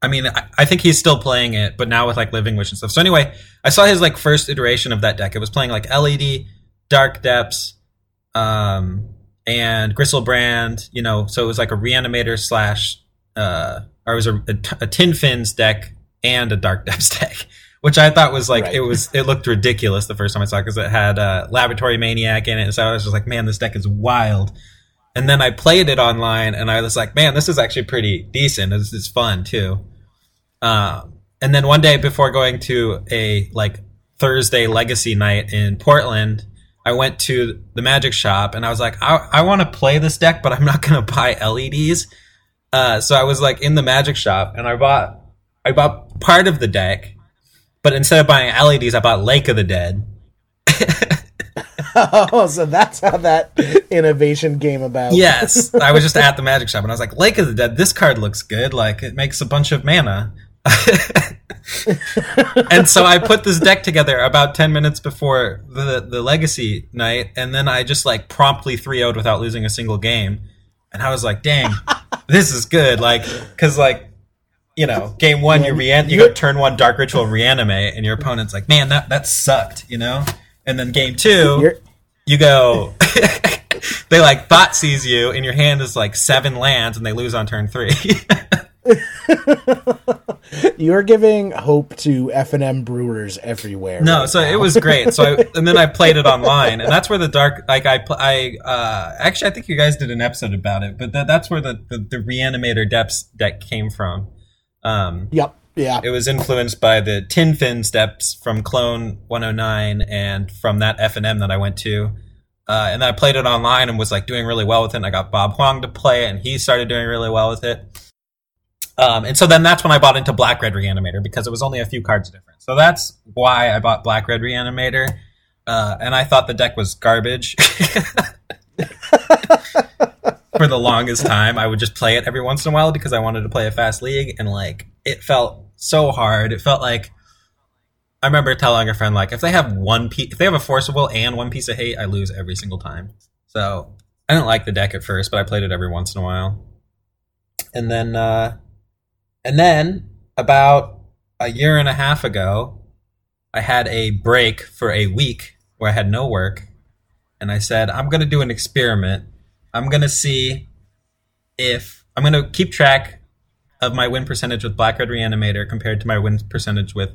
I mean, I think he's still playing it, but now with like Living Wish and stuff. So anyway, I saw his like first iteration of that deck. It was playing like LED, Dark Depths, and Griselbrand, you know, so it was like a Reanimator slash, or it was a Tin Fins deck and a Dark Depths deck, which I thought was like, it looked ridiculous the first time I saw it, because it had Laboratory Maniac in it, and so I was just like, man, this deck is wild. And then I played it online, and I was like, man, this is actually pretty decent. It's fun too. And then one day before going to a like Thursday Legacy night in Portland, I went to the Magic shop and I was like, I want to play this deck, but I'm not going to buy LEDs. So I was like in the Magic shop and I bought part of the deck, but instead of buying LEDs, I bought Lake of the Dead. Oh, so that's how that innovation came about. Yes. I was just at the Magic shop and I was like, Lake of the Dead, this card looks good. Like, it makes a bunch of mana. And so I put this deck together about 10 minutes before the Legacy night, and then I just like promptly 3-0'd without losing a single game, and I was like, dang, this is good. Like, because like, you know, game one, you go turn one Dark Ritual Reanimate, and your opponent's like, man, that sucked, you know. And then game two, you go they like thought seize you, and your hand is like 7 lands, and they lose on turn 3. You're giving hope to F&M brewers everywhere. No, right, so now. It was great. So and then I played it online, and that's where the dark, like I actually, I think you guys did an episode about it, but that's where the Reanimator Depths deck came from. Yep. Yeah. It was influenced by the Tin Fins Depths from Clone 109 and from that F&M that I went to. And then I played it online and was like doing really well with it. And I got Bob Huang to play it, and he started doing really well with it. And so then that's when I bought into Black Red Reanimator, because it was only a few cards different. So that's why I bought Black Red Reanimator. And I thought the deck was garbage. for the longest time, I would just play it every once in a while because I wanted to play a fast league, and like it felt so hard. It felt like, I remember telling a friend, like, if they have a forcible and one piece of hate, I lose every single time. So I didn't like the deck at first, but I played it every once in a while. And then about a year and a half ago, I had a break for a week where I had no work, and I said, I'm going to do an experiment. I'm going to see if I'm going to keep track of my win percentage with Black Red Reanimator compared to my win percentage with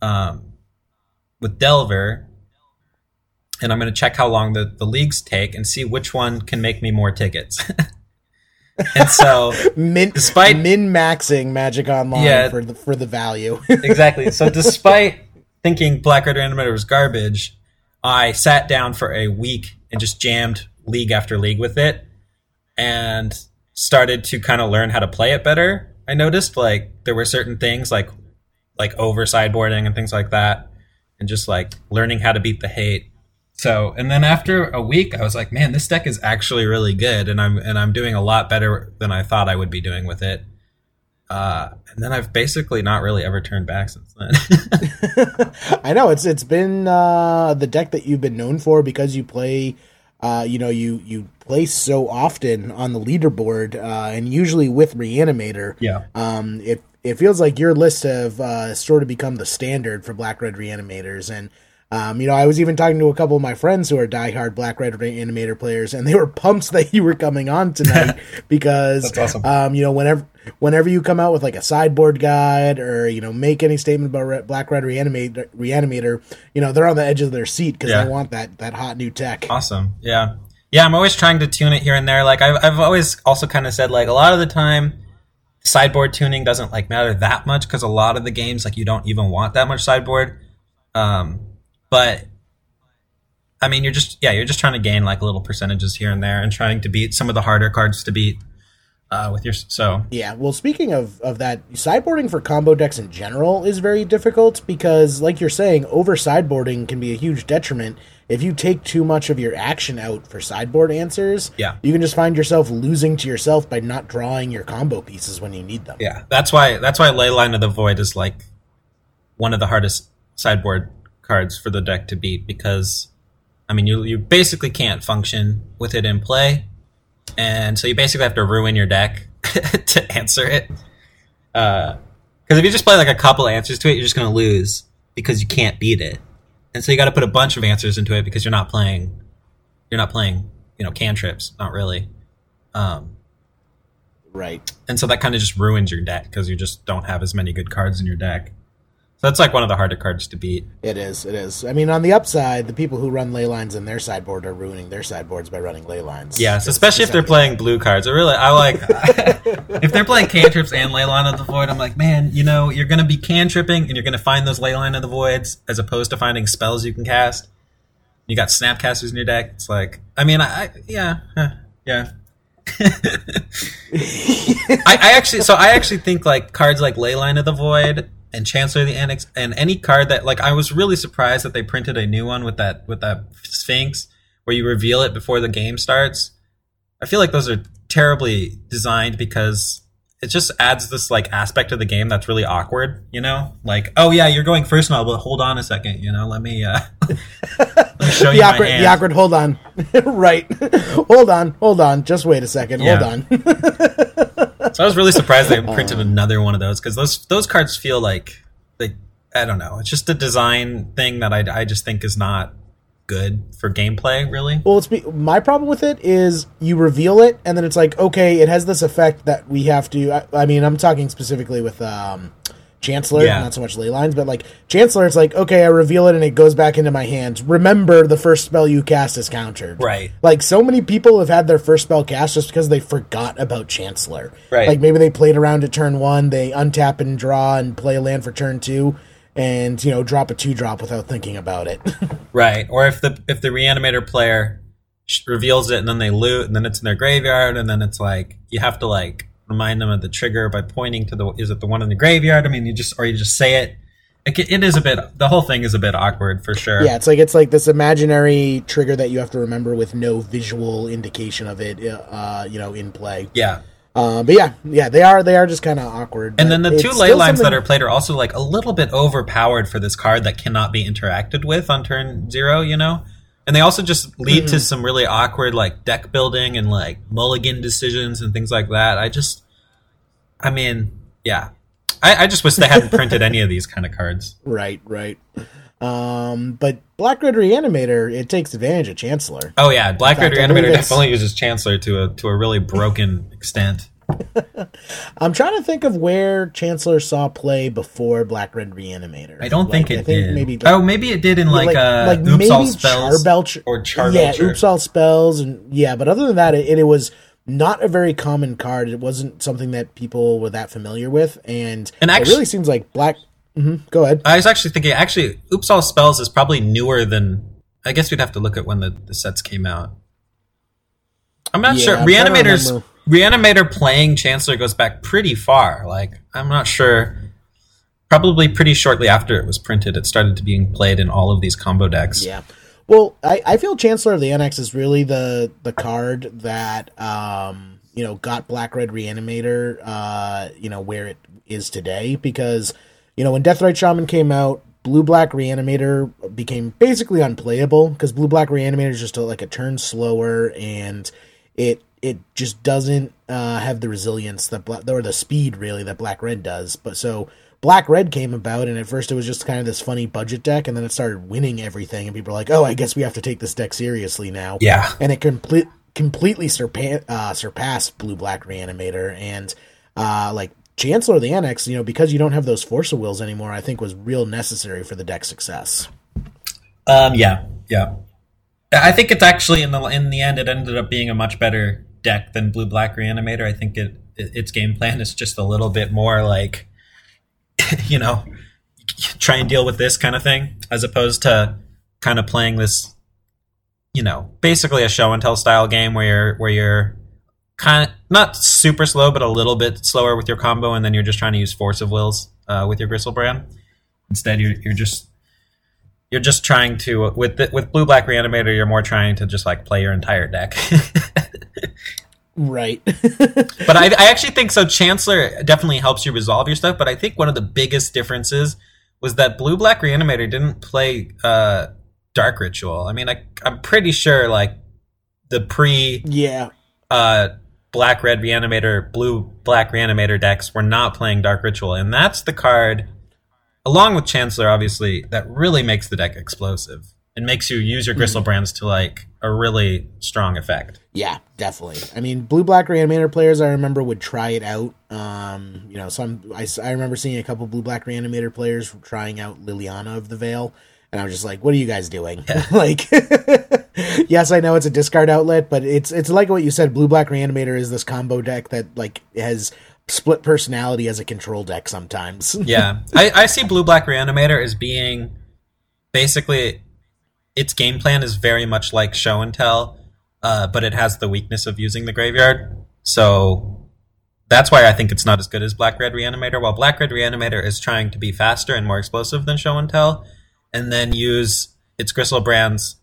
Delver, and I'm going to check how long the leagues take and see which one can make me more tickets. And so, despite min-maxing Magic Online for the value, exactly. So, despite thinking Black Red Reanimator was garbage, I sat down for a week and just jammed league after league with it, and started to kind of learn how to play it better. I noticed like there were certain things like over sideboarding and things like that, and just like learning how to beat the hate. So, and then after a week, I was like, man, this deck is actually really good, and I'm doing a lot better than I thought I would be doing with it. And then I've basically not really ever turned back since then. I know it's been the deck that you've been known for because you play, you play so often on the leaderboard, and usually with Reanimator. Yeah. It feels like your lists have sort of become the standard for Black Red Reanimators. And, I was even talking to a couple of my friends who are diehard Black Red Reanimator players, and they were pumped that you were coming on tonight because, that's awesome. Whenever you come out with like a sideboard guide or, make any statement about Black Red Reanimator, they're on the edge of their seat because they want that hot new tech. Awesome. Yeah. Yeah. I'm always trying to tune it here and there. Like I've always also kind of said, like a lot of the time, sideboard tuning doesn't like matter that much because a lot of the games like you don't even want that much sideboard, but I mean you're just trying to gain like little percentages here and there and trying to beat some of the harder cards to beat with your so yeah. Well, speaking of that, sideboarding for combo decks in general is very difficult because like you're saying, over sideboarding can be a huge detriment. If you take too much of your action out for sideboard answers, you can just find yourself losing to yourself by not drawing your combo pieces when you need them. Yeah, that's why Leyline of the Void is like one of the hardest sideboard cards for the deck to beat because, I mean, you basically can't function with it in play, and so you basically have to ruin your deck to answer it. Because if you just play like a couple answers to it, you're just going to lose because you can't beat it. And so you got to put a bunch of answers into it because you're not playing, cantrips, not really. Right. And so that kind of just ruins your deck because you just don't have as many good cards in your deck. So that's like one of the harder cards to beat. It is. I mean, on the upside, the people who run ley lines in their sideboard are ruining their sideboards by running ley lines. Yes, especially if they're playing blue cards. If they're playing cantrips and Leyline of the Void, I'm like, man, you're going to be cantripping and you're going to find those Leyline of the Voids as opposed to finding spells you can cast. You got Snapcasters in your deck. It's like, yeah. I actually think like cards like Leyline of the Void and Chancellor of the Annex, and any card that, like, I was really surprised that they printed a new one with that Sphinx, where you reveal it before the game starts. I feel like those are terribly designed because it just adds this, like, aspect of the game that's really awkward, Like, oh, yeah, you're going first now, but hold on a second, let me show you my hand. The awkward, hold on. Right. Hold on. Just wait a second. Yeah. Hold on. So I was really surprised they printed another one of those because those cards feel like they, I don't know. It's just a design thing that I just think is not good for gameplay, really. Well, my problem with it is you reveal it and then it's like, okay, it has this effect that we have to. I mean, I'm talking specifically with Chancellor, not so much ley lines, but like Chancellor, it's like, okay, I reveal it and it goes back into my hand. Remember, the first spell you cast is countered. Right. Like, so many people have had their first spell cast just because they forgot about Chancellor. Right. Like, maybe they played around to turn one, they untap and draw and play a land for turn two, and, drop a 2-drop without thinking about it. Right. Or if the Reanimator player reveals it and then they loot and then it's in their graveyard and then it's like, you have to, like, remind them of the trigger by pointing to the one in the graveyard. I mean, you just say it. It is a bit, the whole thing is a bit awkward for sure. Yeah, it's like this imaginary trigger that you have to remember with no visual indication of it, in play. Yeah. But yeah, they are just kind of awkward. And then the two ley lines that are played are also like a little bit overpowered for this card that cannot be interacted with on turn 0, you know? And they also just lead to some really awkward like deck building and like mulligan decisions and things like that. I just wish they hadn't printed any of these kind of cards. Right. But Black Red Reanimator, it takes advantage of Chancellor. Oh yeah, Black Red Reanimator definitely uses Chancellor to a really broken extent. I'm trying to think of where Chancellor saw play before Black Red Reanimator. I don't think it did. Maybe it did in like Oops All Spells or Charbelcher. Yeah, Oops All Spells, and yeah. But other than that, it was not a very common card. It wasn't something that people were that familiar with, and actually, it really seems like Black. Mm-hmm. Go ahead. I was actually thinking. Actually, Oops All Spells is probably newer than. I guess we'd have to look at when the sets came out. I'm not sure. Reanimator playing Chancellor goes back pretty far. Like, I'm not sure. Probably pretty shortly after it was printed, it started to being played in all of these combo decks. Yeah. Well, I feel Chancellor of the Annex is really the card that got Black Red Reanimator where it is today, because when Deathrite Shaman came out, Blue Black Reanimator became basically unplayable because Blue Black Reanimator is just a turn slower, and it just doesn't have the resilience or the speed really that Black Red does. But so Black Red came about, and at first it was just kind of this funny budget deck, and then it started winning everything, and people were like, "Oh, I guess we have to take this deck seriously now." Yeah, and it completely surpassed Blue Black Reanimator, and Chancellor of the Annex, because you don't have those Force of Wills anymore, I think was real necessary for the deck's success. Yeah. I think it's actually in the end it ended up being a much better deck than Blue Black Reanimator. I think its game plan is just a little bit more like, try and deal with this kind of thing, as opposed to kind of playing this, basically a show and tell style game where you're kind of not super slow, but a little bit slower with your combo, and then you're just trying to use Force of Wills with your Griselbrand. Instead, you're just trying to with Blue Black Reanimator, you're more trying to just like play your entire deck. Right. But I actually think so. Chancellor definitely helps you resolve your stuff, but I think one of the biggest differences was that Blue Black Reanimator didn't play Dark Ritual. I mean, I'm pretty sure like the Black Red Reanimator, Blue Black Reanimator decks were not playing Dark Ritual, and that's the card, along with Chancellor, obviously, that really makes the deck explosive. It makes you use your Griselbrands to like a really strong effect. Yeah, definitely. I mean, Blue Black Reanimator players, I remember, would try it out. I remember seeing a couple Blue Black Reanimator players trying out Liliana of the Veil, and I was just like, "What are you guys doing?" Yeah. Yes, I know it's a discard outlet, but it's like what you said. Blue Black Reanimator is this combo deck that like has split personality as a control deck sometimes. Yeah, I see Blue Black Reanimator as being basically. Its game plan is very much like show and tell, but it has the weakness of using the graveyard. So that's why I think it's not as good as Black Red Reanimator. While Black Red Reanimator is trying to be faster and more explosive than show and tell, and then use its Griselbrands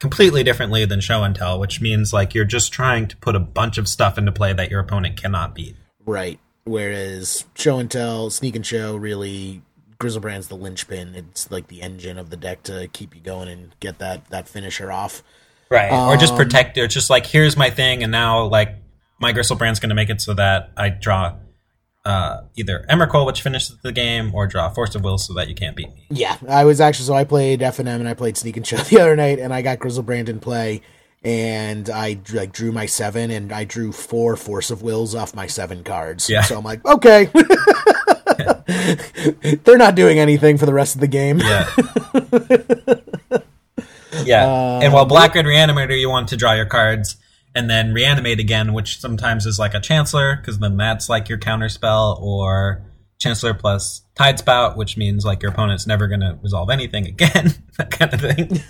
completely differently than show and tell, which means like you're just trying to put a bunch of stuff into play that your opponent cannot beat. Right. Whereas show and tell, sneak and show, really. Griselbrand's the linchpin. It's like the engine of the deck to keep you going and get that finisher off. Right. Or just protect it. It's just like, here's my thing, and now like my Griselbrand's going to make it so that I draw either Emrakul, which finishes the game, or draw Force of Will so that you can't beat me. Yeah. I played FNM and I played Sneak and Show the other night, and I got Griselbrand in play, and I like drew my 7, and I drew 4 Force of Wills off my 7 cards. Yeah. So I'm like, okay. They're not doing anything for the rest of the game. Yeah. Yeah. And while Black Red Reanimator, you want to draw your cards and then reanimate again, which sometimes is like a Chancellor, because then that's like your counter spell, or Chancellor plus Tidespout, which means like your opponent's never going to resolve anything again. That kind of thing.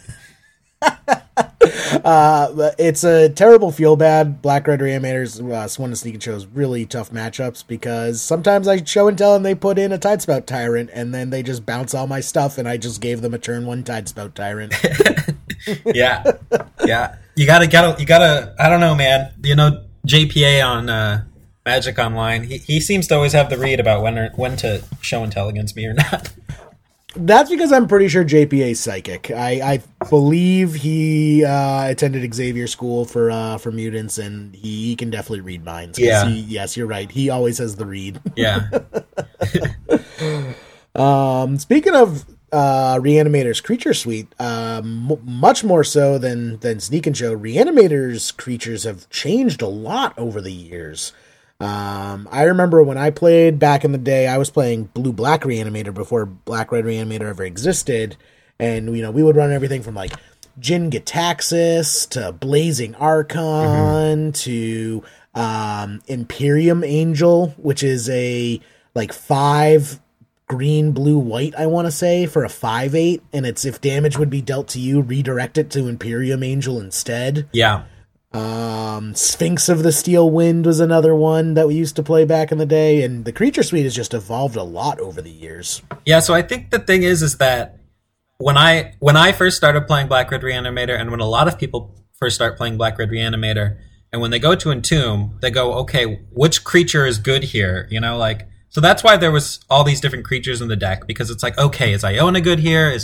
It's a terrible feel bad. Black Red Reanimators, one of Sneak and Show's really tough matchups, because sometimes I show and tell and they put in a Tidespout Tyrant, and then they just bounce all my stuff, and I just gave them a turn one Tidespout Tyrant. Yeah. Yeah. You gotta, I don't know, man. You know, JPA on Magic Online, he seems to always have the read about when to show and tell against me or not. That's because I'm pretty sure JPA's psychic. I believe he attended Xavier School for mutants, and he can definitely read minds. Yeah. Yes, you're right. He always has the read. Yeah. Speaking of Reanimator's creature suite, much more so than Sneak and Show, Reanimator's creatures have changed a lot over the years. I remember when I played back in the day, I was playing Blue-Black Reanimator before Black-Red Reanimator ever existed, and, you know, we would run everything from, like, Jin Gitaxis to Blazing Archon to Imperium Angel, which is a, like, 5 green, blue, white, I want to say, for a 5/8, and it's if damage would be dealt to you, redirect it to Imperium Angel instead. Yeah. Sphinx of the Steel Wind was another one that we used to play back in the day, and the creature suite has just evolved a lot over the years. Yeah, so I think the thing is that when I first started playing Black Red Reanimator, and when a lot of people first start playing Black Red Reanimator, and when they go to Entomb, they go, okay, which creature is good here? You know, like, so that's why there was all these different creatures in the deck, because it's like, okay, is Iona good here?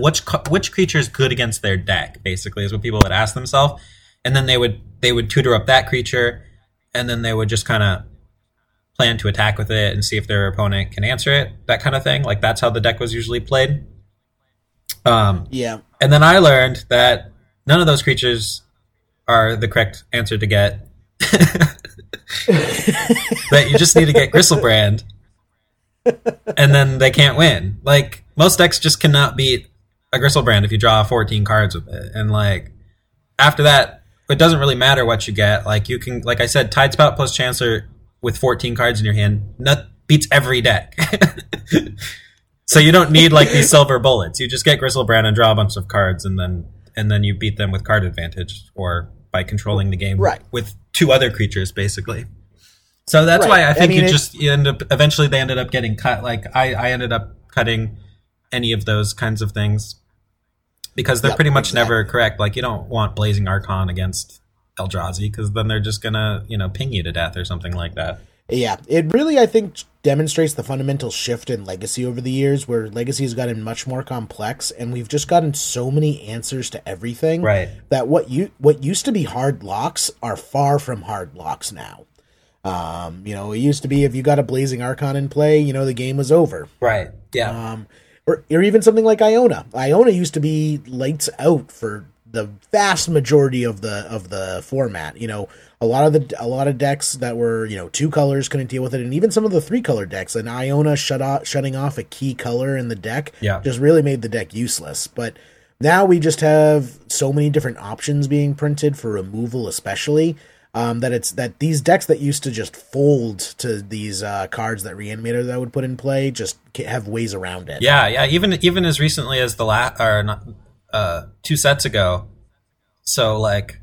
Which creature is good against their deck? Basically, is what people would ask themselves. And then they would tutor up that creature, and then they would just kind of plan to attack with it and see if their opponent can answer it, that kind of thing. Like, that's how the deck was usually played. Yeah. And then I learned that none of those creatures are the correct answer to get. That you just need to get Griselbrand, and then they can't win. Like, most decks just cannot beat a Griselbrand if you draw 14 cards with it. And, like, after that, it doesn't really matter what you get. Like, you can, like I said, Tidespout plus Chancellor with 14 cards in your hand beats every deck. So you don't need, like, these silver bullets. You just get Griselbrand and draw a bunch of cards, and then you beat them with card advantage or by controlling the game with two other creatures, basically. So that's why I think you end up eventually they ended up getting cut. Like, I ended up cutting any of those kinds of things, because they're pretty much never correct. Like, you don't want Blazing Archon against Eldrazi, because then they're just going to, you know, ping you to death or something like that. Yeah, it really, I think, demonstrates the fundamental shift in Legacy over the years, where Legacy has gotten much more complex, and we've just gotten so many answers to everything that what used to be hard locks are far from hard locks now. You know, it used to be if you got a Blazing Archon in play, you know, the game was over. Right, yeah. Or even something like Iona. Iona used to be lights out for the vast majority of the format. You know, a lot of decks that were, you know, 2 colors couldn't deal with it, and even some of the 3-color decks. And Iona shutting off a key color in the deck just really made the deck useless. But now we just have so many different options being printed for removal, especially. That these decks that used to just fold to these cards that Reanimator that would put in play just have ways around it. Yeah. Even as recently as 2 sets ago. So, like,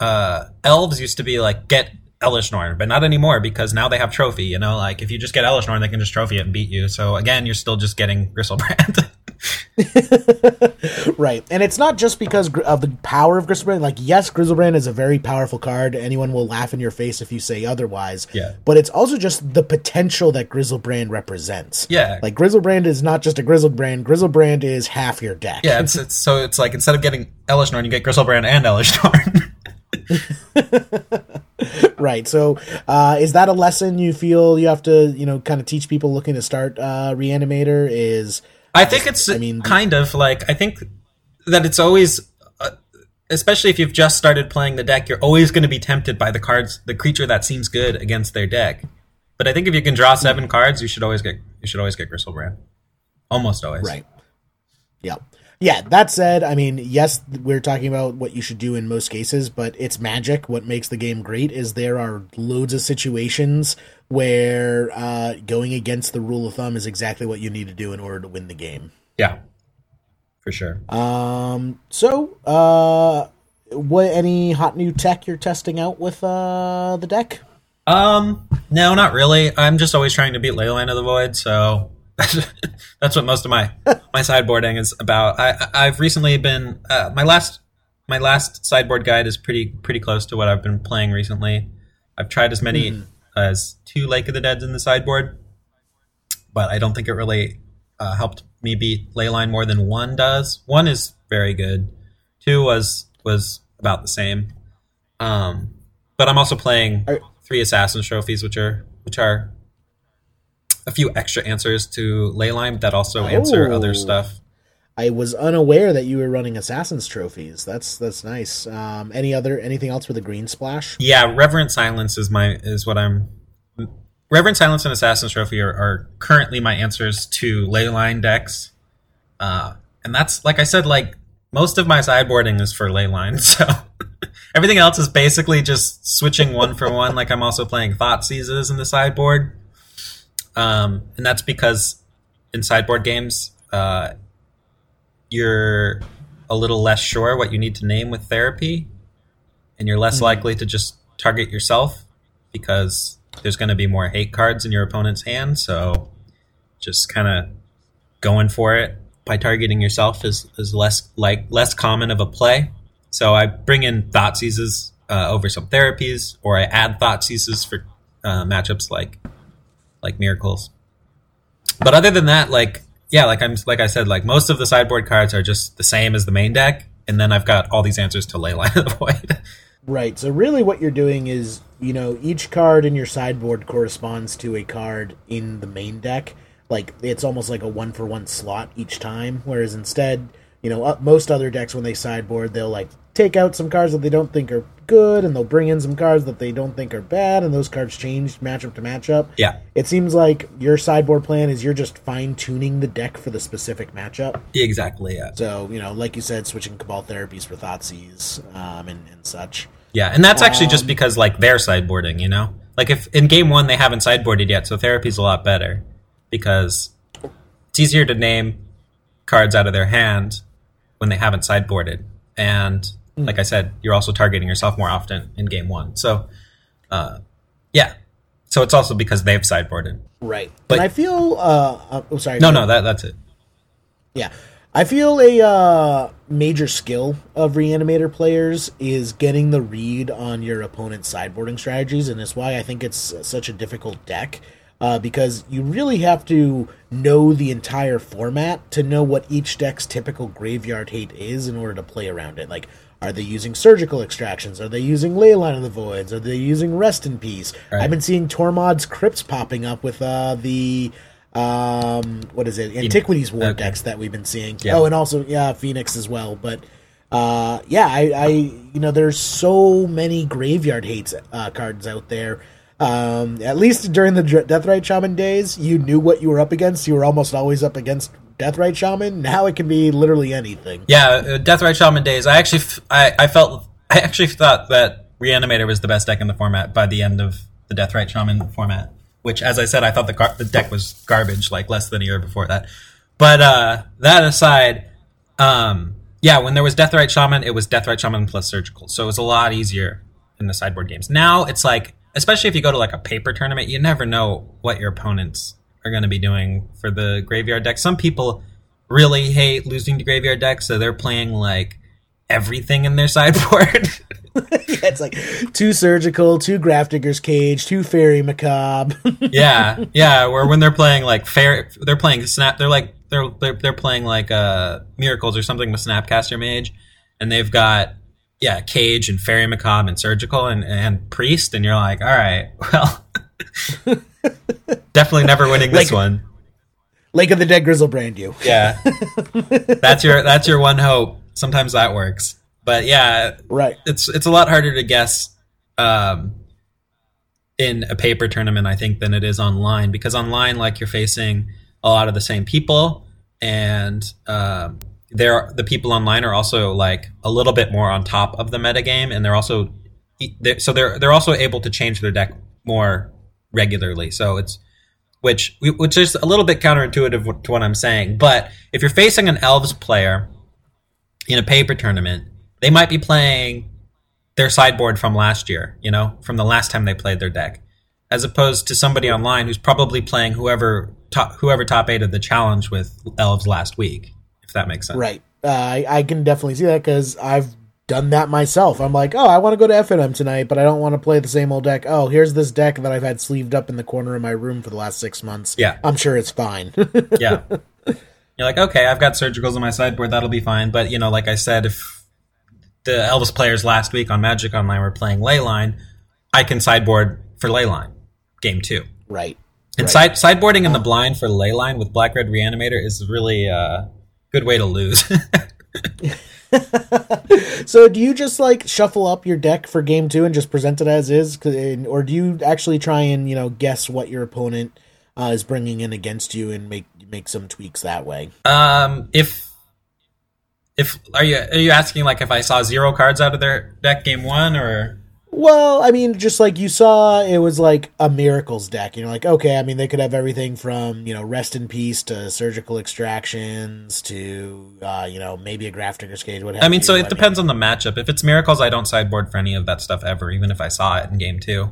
elves used to be like, get Elishnorn, but not anymore, because now they have Trophy. You know, like, if you just get Elishnorn, they can just Trophy it and beat you. So again, you're still just getting Griselbrand. Right, and it's not just because of the power of Griselbrand. Like, yes, Griselbrand is a very powerful card. Anyone will laugh in your face if you say otherwise. Yeah. But it's also just the potential that Griselbrand represents. Yeah. Like, Griselbrand is not just a Griselbrand. Griselbrand is half your deck. Yeah. It's so it's like, instead of getting Elishnorn, you get Griselbrand and Elishnorn. Right. So, is that a lesson you feel you have to, you know, kind of teach people looking to start Reanimator? I think it's kind of like, I think that it's always, especially if you've just started playing the deck, you're always going to be tempted by the cards, the creature that seems good against their deck. But I think if you can draw 7 cards, you should always get Griselbrand. Almost always. Right. Yeah. Yeah. That said, I mean, yes, we're talking about what you should do in most cases, but it's Magic. What makes the game great is there are loads of situations where going against the rule of thumb is exactly what you need to do in order to win the game. Yeah, for sure. So What, any hot new tech you're testing out with the deck? No, not really. I'm just always trying to beat Leyline of the Void, so that's what most of my sideboarding is about. I've recently been my last sideboard guide is pretty close to what I've been playing recently. I've tried as many as 2 Lake of the Deads in the sideboard, but I don't think it really helped me beat Leyline more than 1 does. 1 is very good. 2 was about the same. But I'm also playing 3 Assassin's Trophies, which are a few extra answers to Leyline that also answer other stuff. I was unaware that you were running Assassin's Trophies. That's nice. Anything else with a green splash? Yeah, Reverent Silence is what I'm. Reverent Silence and Assassin's Trophy are currently my answers to Leyline decks, and that's, like I said, like most of my sideboarding is for Leyline, so everything else is basically just switching one for one. Like, I'm also playing Thought Seizes in the sideboard, and that's because in sideboard games, you're a little less sure what you need to name with therapy, and you're less likely to just target yourself because there's going to be more hate cards in your opponent's hand. So just kind of going for it by targeting yourself is less common of a play. So I bring in Thought Seizes over some therapies, or I add Thought Seizes for matchups like Miracles. But other than that, like I said, most of the sideboard cards are just the same as the main deck, and then I've got all these answers to Leyline of the Void. Right. So really, what you're doing is, you know, each card in your sideboard corresponds to a card in the main deck. Like, it's almost like a 1-for-1 slot each time. Whereas instead, you know, most other decks when they sideboard, they'll like take out some cards that they don't think are good, and they'll bring in some cards that they don't think are bad, and those cards change matchup to matchup. Yeah. It seems like your sideboard plan is you're just fine-tuning the deck for the specific matchup. Exactly, yeah. So, you know, like you said, switching Cabal Therapies for Thoughtseize and such. Yeah, and that's actually just because, like, they're sideboarding, you know? Like, if in Game 1 they haven't sideboarded yet, so Therapy's a lot better because it's easier to name cards out of their hand when they haven't sideboarded. And like I said, you're also targeting yourself more often in Game 1. So, yeah. So it's also because they've sideboarded. Right. But and I feel... sorry. No, that's it. Yeah. I feel a major skill of Reanimator players is getting the read on your opponent's sideboarding strategies, and it's why I think it's such a difficult deck, because you really have to know the entire format to know what each deck's typical graveyard hate is in order to play around it. Like, are they using Surgical Extractions? Are they using Leyline of the Voids? Are they using Rest in Peace? Right. I've been seeing Tormod's Crypts popping up with the Antiquities War decks that we've been seeing. Yeah. Oh, and also Phoenix as well. But I you know, there's so many graveyard hates cards out there. At least during the Deathrite Shaman days, you knew what you were up against. You were almost always up against Deathrite Shaman. Now it can be literally anything. Yeah, Deathrite Shaman days. I actually thought that Reanimator was the best deck in the format by the end of the Deathrite Shaman format. Which, as I said, I thought the deck was garbage, like less than a year before that. But that aside, when there was Deathrite Shaman, it was Deathrite Shaman plus Surgical, so it was a lot easier in the sideboard games. Now it's like, especially if you go to like a paper tournament, you never know what your opponents are going to be doing for the graveyard deck. Some people really hate losing to graveyard decks, so they're playing like everything in their sideboard. Yeah, it's like 2 Surgical, 2 Grafdigger's Cage, 2 Fairy Macabre. yeah. Or when they're playing like they're playing Miracles or something with Snapcaster Mage, and they've got Cage and Fairy Macabre and Surgical and Priest, and you're like, all right, well, definitely never winning this one. Lake of the Dead Griselbrand you. Yeah, that's your one hope. Sometimes that works. But yeah, right. It's a lot harder to guess in a paper tournament, I think, than it is online, because online, like, you're facing a lot of the same people, and the people online are also like a little bit more on top of the metagame, and they're also able to change their deck more regularly. So it's which is a little bit counterintuitive to what I'm saying, but if you're facing an Elves player in a paper tournament, they might be playing their sideboard from last year, you know, from the last time they played their deck, as opposed to somebody online who's probably playing whoever top eight of the challenge with elves last week, if that makes sense. Right. I can definitely see that because I've done that myself. I'm like, oh, I want to go to FNM tonight, but I don't want to play the same old deck. Oh, here's this deck that I've had sleeved up in the corner of my room for the last 6 months. Yeah. I'm sure it's fine. Yeah. You're like, okay, I've got Surgicals on my sideboard. That'll be fine. But, you know, like I said, if the Elvis players last week on Magic Online were playing Leyline, I can sideboard for Leyline game two. Right. And right. Sideboarding in the blind for Leyline with Black Red Reanimator is really a good way to lose. So do you just like shuffle up your deck for game two and just present it as is? Or do you actually try and, you know, guess what your opponent is bringing in against you and make some tweaks that way? Are you asking like if I saw zero cards out of their deck game one or? Well, I mean, just like you saw, it was like a Miracles deck. You're like, okay, I mean, they could have everything from, you know, Rest in Peace to Surgical Extractions to, you know, maybe a Grafdigger's Cage. What have you. I mean, so it depends on the matchup. If it's Miracles, I don't sideboard for any of that stuff ever, even if I saw it in game two.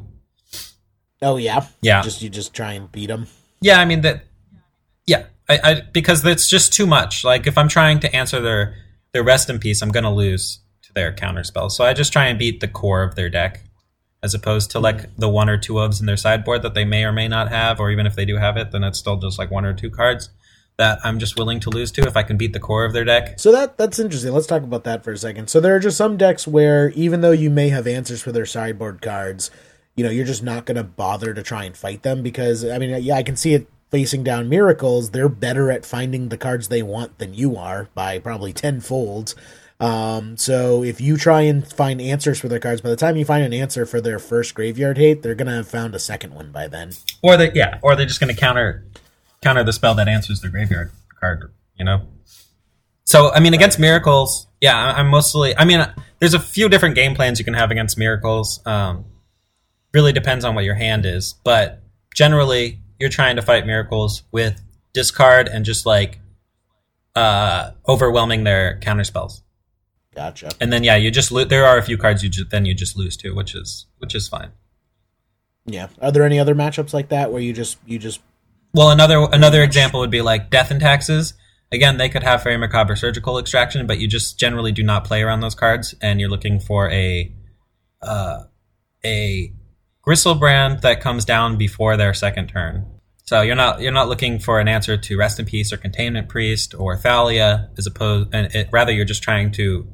Oh, yeah? Yeah. You just try and beat them? Yeah, I mean, that. Yeah, I because that's just too much. Like, if I'm trying to answer their Rest in Peace, I'm going to lose their counter spells. So I just try and beat the core of their deck as opposed to like the one or two ofs in their sideboard that they may or may not have, or even if they do have it, then it's still just like one or two cards that I'm just willing to lose to if I can beat the core of their deck. So that's interesting. Let's talk about that for a second. So there are just some decks where even though you may have answers for their sideboard cards, you know, you're just not going to bother to try and fight them because, I mean, yeah, I can see it facing down Miracles. They're better at finding the cards they want than you are by probably tenfold. So if you try and find answers for their cards, by the time you find an answer for their first graveyard hate, they're going to have found a second one by then. Or they're just going to counter the spell that answers their graveyard card, you know? So, I mean, against Miracles, yeah, I mean, there's a few different game plans you can have against Miracles. Really depends on what your hand is, but generally you're trying to fight Miracles with discard and just like, overwhelming their counter spells. Gotcha. And then, yeah, you just there are a few cards you just lose to, which is fine. Yeah. Are there any other matchups like that where you just? Well, another example would be like Death and Taxes. Again, they could have Fairy Macabre, Surgical Extraction, but you just generally do not play around those cards, and you're looking for a Griselbrand that comes down before their second turn. So you're not looking for an answer to Rest in Peace or Containment Priest or Thalia, rather you're just trying to.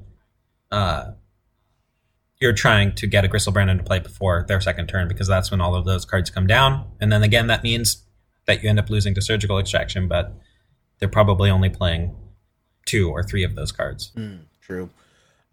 You're trying to get a Griselbrand into play before their second turn because that's when all of those cards come down. And then again, that means that you end up losing to Surgical Extraction, but they're probably only playing two or three of those cards. True.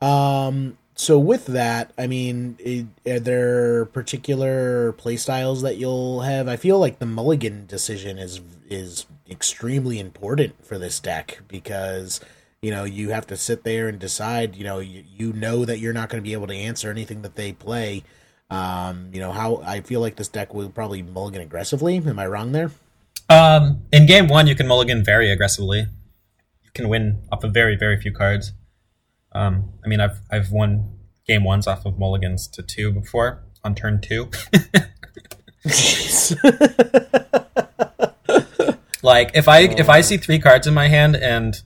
So with that, I mean, are there particular play styles that you'll have? I feel like the mulligan decision is extremely important for this deck because, you know, you have to sit there and decide, you know, you know that you're not going to be able to answer anything that they play. You know, how I feel like this deck will probably mulligan aggressively. Am I wrong there? In game one, you can mulligan very aggressively. You can win off of very, very few cards. I mean, I've won game ones off of mulligans to two before on turn two. Like if I see three cards in my hand and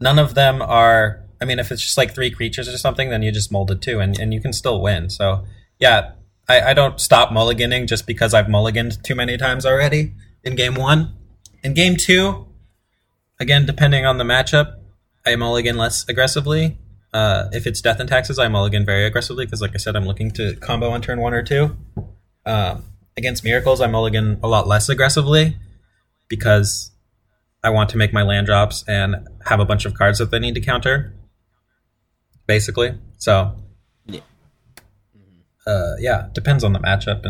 none of them are, I mean, if it's just like three creatures or something, then you just molded two and you can still win. So, yeah, I don't stop mulliganing just because I've mulliganed too many times already in game one. In game two, again, depending on the matchup, I mulligan less aggressively. If it's Death and Taxes, I mulligan very aggressively because, like I said, I'm looking to combo on turn one or two. Against Miracles, I mulligan a lot less aggressively because I want to make my land drops and have a bunch of cards that they need to counter, basically. So, yeah, depends on the matchup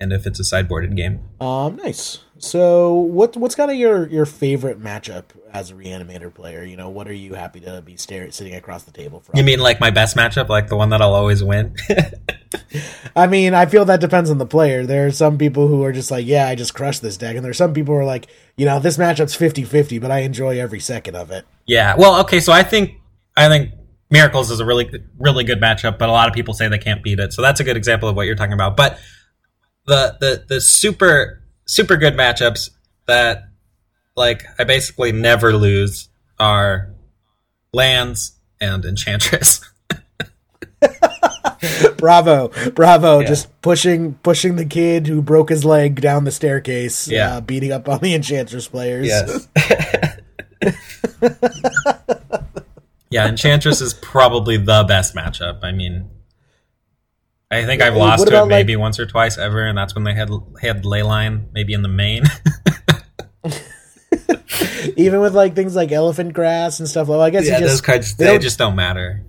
and if it's a sideboarded game. Nice. So, what's kind of your favorite matchup as a Reanimator player? You know, what are you happy to be sitting across the table from? You mean like my best matchup, like the one that I'll always win? I mean, I feel that depends on the player. There are some people who are just like, yeah, I just crushed this deck. And there are some people who are like, you know, this matchup's 50-50, but I enjoy every second of it. Yeah. Well, okay, so I think Miracles is a really good matchup, but a lot of people say they can't beat it. So that's a good example of what you're talking about. But the super good matchups that like I basically never lose are lands and enchantress. Bravo. Yeah. Just pushing the kid who broke his leg down the staircase, beating up on the Enchantress players. Yes. Yeah, Enchantress is probably the best matchup. I mean, I think I've lost to it maybe once or twice ever, and that's when they had Leyline, maybe in the main. Even with like things like Elephant Grass and stuff. Well, I guess those cards, they just don't matter.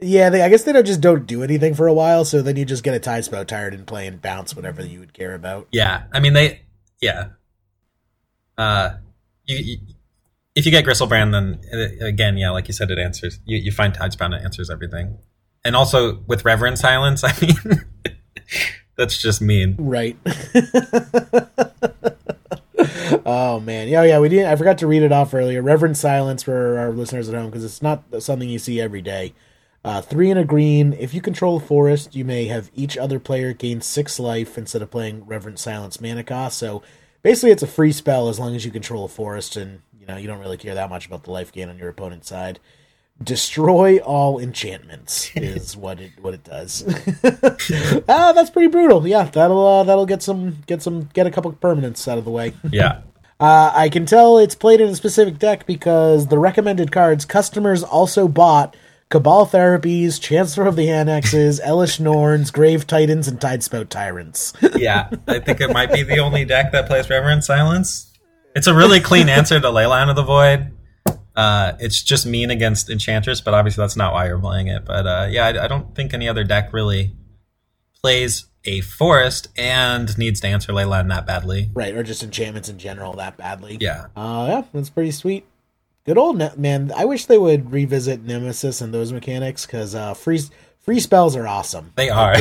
Yeah, I guess they don't do anything for a while, so then you just get a tie spell tired and play and bounce whatever you would care about. Yeah, I mean, if you get Griselbrand, then, again, yeah, like you said, it answers. You find Tidesbound, it answers everything. And also, with Reverent Silence, I mean, that's just mean. Right. Oh, man. Yeah, we didn't. I forgot to read it off earlier. Reverent Silence for our listeners at home, because it's not something you see every day. 3 and a green. If you control a forest, you may have each other player gain 6 life instead of playing Reverent Silence mana cost. So basically it's a free spell as long as you control a forest and you don't really care that much about the life gain on your opponent's side. Destroy all enchantments is what it does. That's pretty brutal. Yeah, that'll get a couple permanents out of the way. Yeah. I can tell it's played in a specific deck because the recommended cards customers also bought Cabal Therapies, Chancellor of the Annexes, Elish Norns, Grave Titans, and Tidespout Tyrants. Yeah, I think it might be the only deck that plays Reverent Silence. It's a really clean answer to Leyline of the Void. It's just mean against Enchantress, but obviously that's not why you're playing it. But I don't think any other deck really plays a forest and needs to answer Leyline that badly. Right, or just enchantments in general that badly. Yeah. Yeah, that's pretty sweet. Good old man. I wish they would revisit Nemesis and those mechanics because free spells are awesome. They are.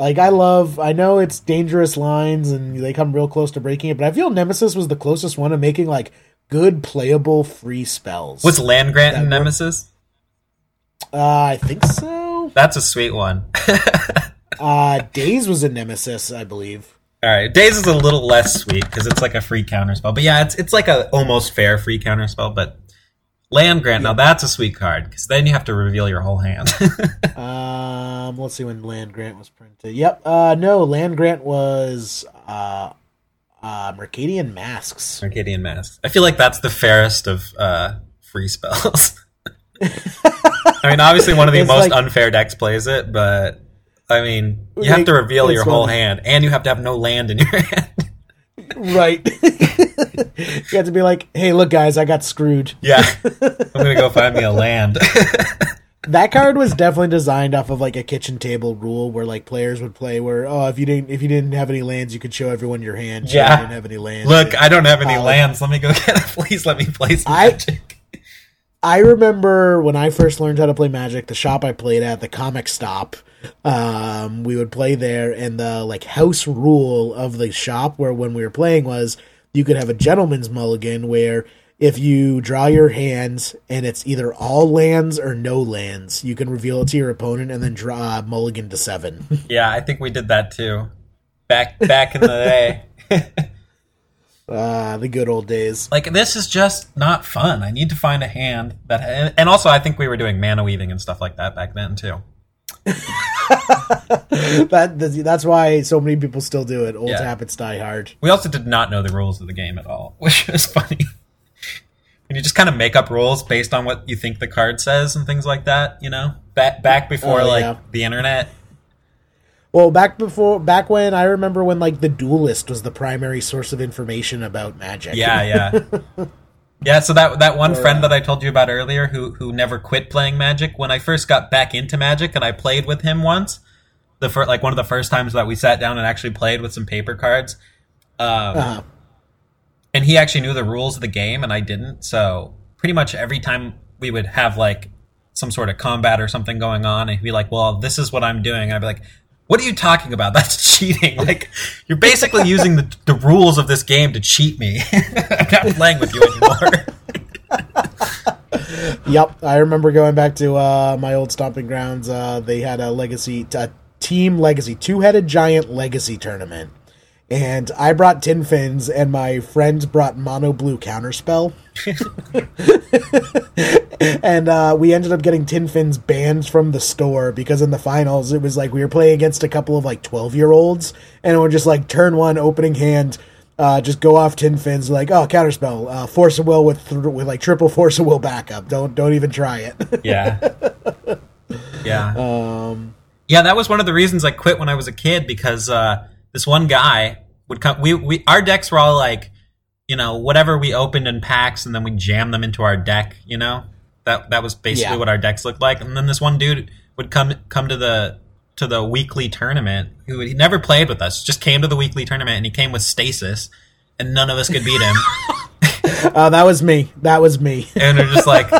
I know it's dangerous lines and they come real close to breaking it, but I feel Nemesis was the closest one to making like good playable free spells. What's land grant in Nemesis? I think so. That's a sweet one. Daze was in Nemesis, I believe. All right, Daze is a little less sweet because it's like a free counter spell. But yeah, it's like a almost fair free counter spell. But Land Grant, now that's a sweet card because then you have to reveal your whole hand. Let's see when Land Grant was printed. Yep, no, Land Grant was Mercadian Masks. Mercadian Masks. I feel like that's the fairest of free spells. I mean, obviously one of the most unfair decks plays it, but... I mean, you have to reveal your whole hand, and you have to have no land in your hand. Right. You have to be like, hey, look, guys, I got screwed. Yeah. I'm going to go find me a land. That card was definitely designed off of, like, a kitchen table rule where, like, players would play where, oh, if you didn't have any lands, you could show everyone your hand. Yeah. You didn't have any lands. Look, I don't have any lands. Let me go get it. Please let me play some magic. I remember when I first learned how to play Magic, the shop I played at, the Comic Stop, we would play there, and the like house rule of the shop where when we were playing was you could have a gentleman's mulligan where if you draw your hands and it's either all lands or no lands, you can reveal it to your opponent and then draw a mulligan to 7. Yeah, I think we did that too. Back in the day. The good old days. Like, this is just not fun. I need to find a hand that, and also I think we were doing mana weaving and stuff like that back then too. That's why so many people still do it. Old habits die hard. We also did not know the rules of the game at all, which is funny. And you just kind of make up rules based on what you think the card says and things like that. You know, back before the internet. Well, back when I remember when like the Duelist was the primary source of information about Magic. Yeah. Yeah, so that one friend that I told you about earlier who never quit playing Magic, when I first got back into Magic and I played with him once, one of the first times that we sat down and actually played with some paper cards. And he actually knew the rules of the game and I didn't. So pretty much every time we would have like some sort of combat or something going on and he'd be like, well, this is what I'm doing. And I'd be like, what are you talking about? That's cheating. Like, you're basically using the rules of this game to cheat me. I'm not playing with you anymore. Yep, I remember going back to my old stomping grounds. They had a legacy, a team legacy, two-headed giant legacy tournament. And I brought Tin Fins, and my friends brought Mono Blue Counterspell. And we ended up getting Tin Fins banned from the store because in the finals, it was like we were playing against a couple of like 12-year-olds, and we're just like, turn one, opening hand, just go off Tin Fins, like, oh, Counterspell, Force of Will with like triple Force of Will backup. Don't even try it. Yeah. Yeah. Yeah, that was one of the reasons I quit when I was a kid because... this one guy would come. Our decks were all like, you know, whatever we opened in packs, and then we jammed them into our deck. You know, that was basically what our decks looked like. And then this one dude would come to the weekly tournament. He never played with us. Just came to the weekly tournament, and he came with Stasis, and none of us could beat him. That was me. And they're just like,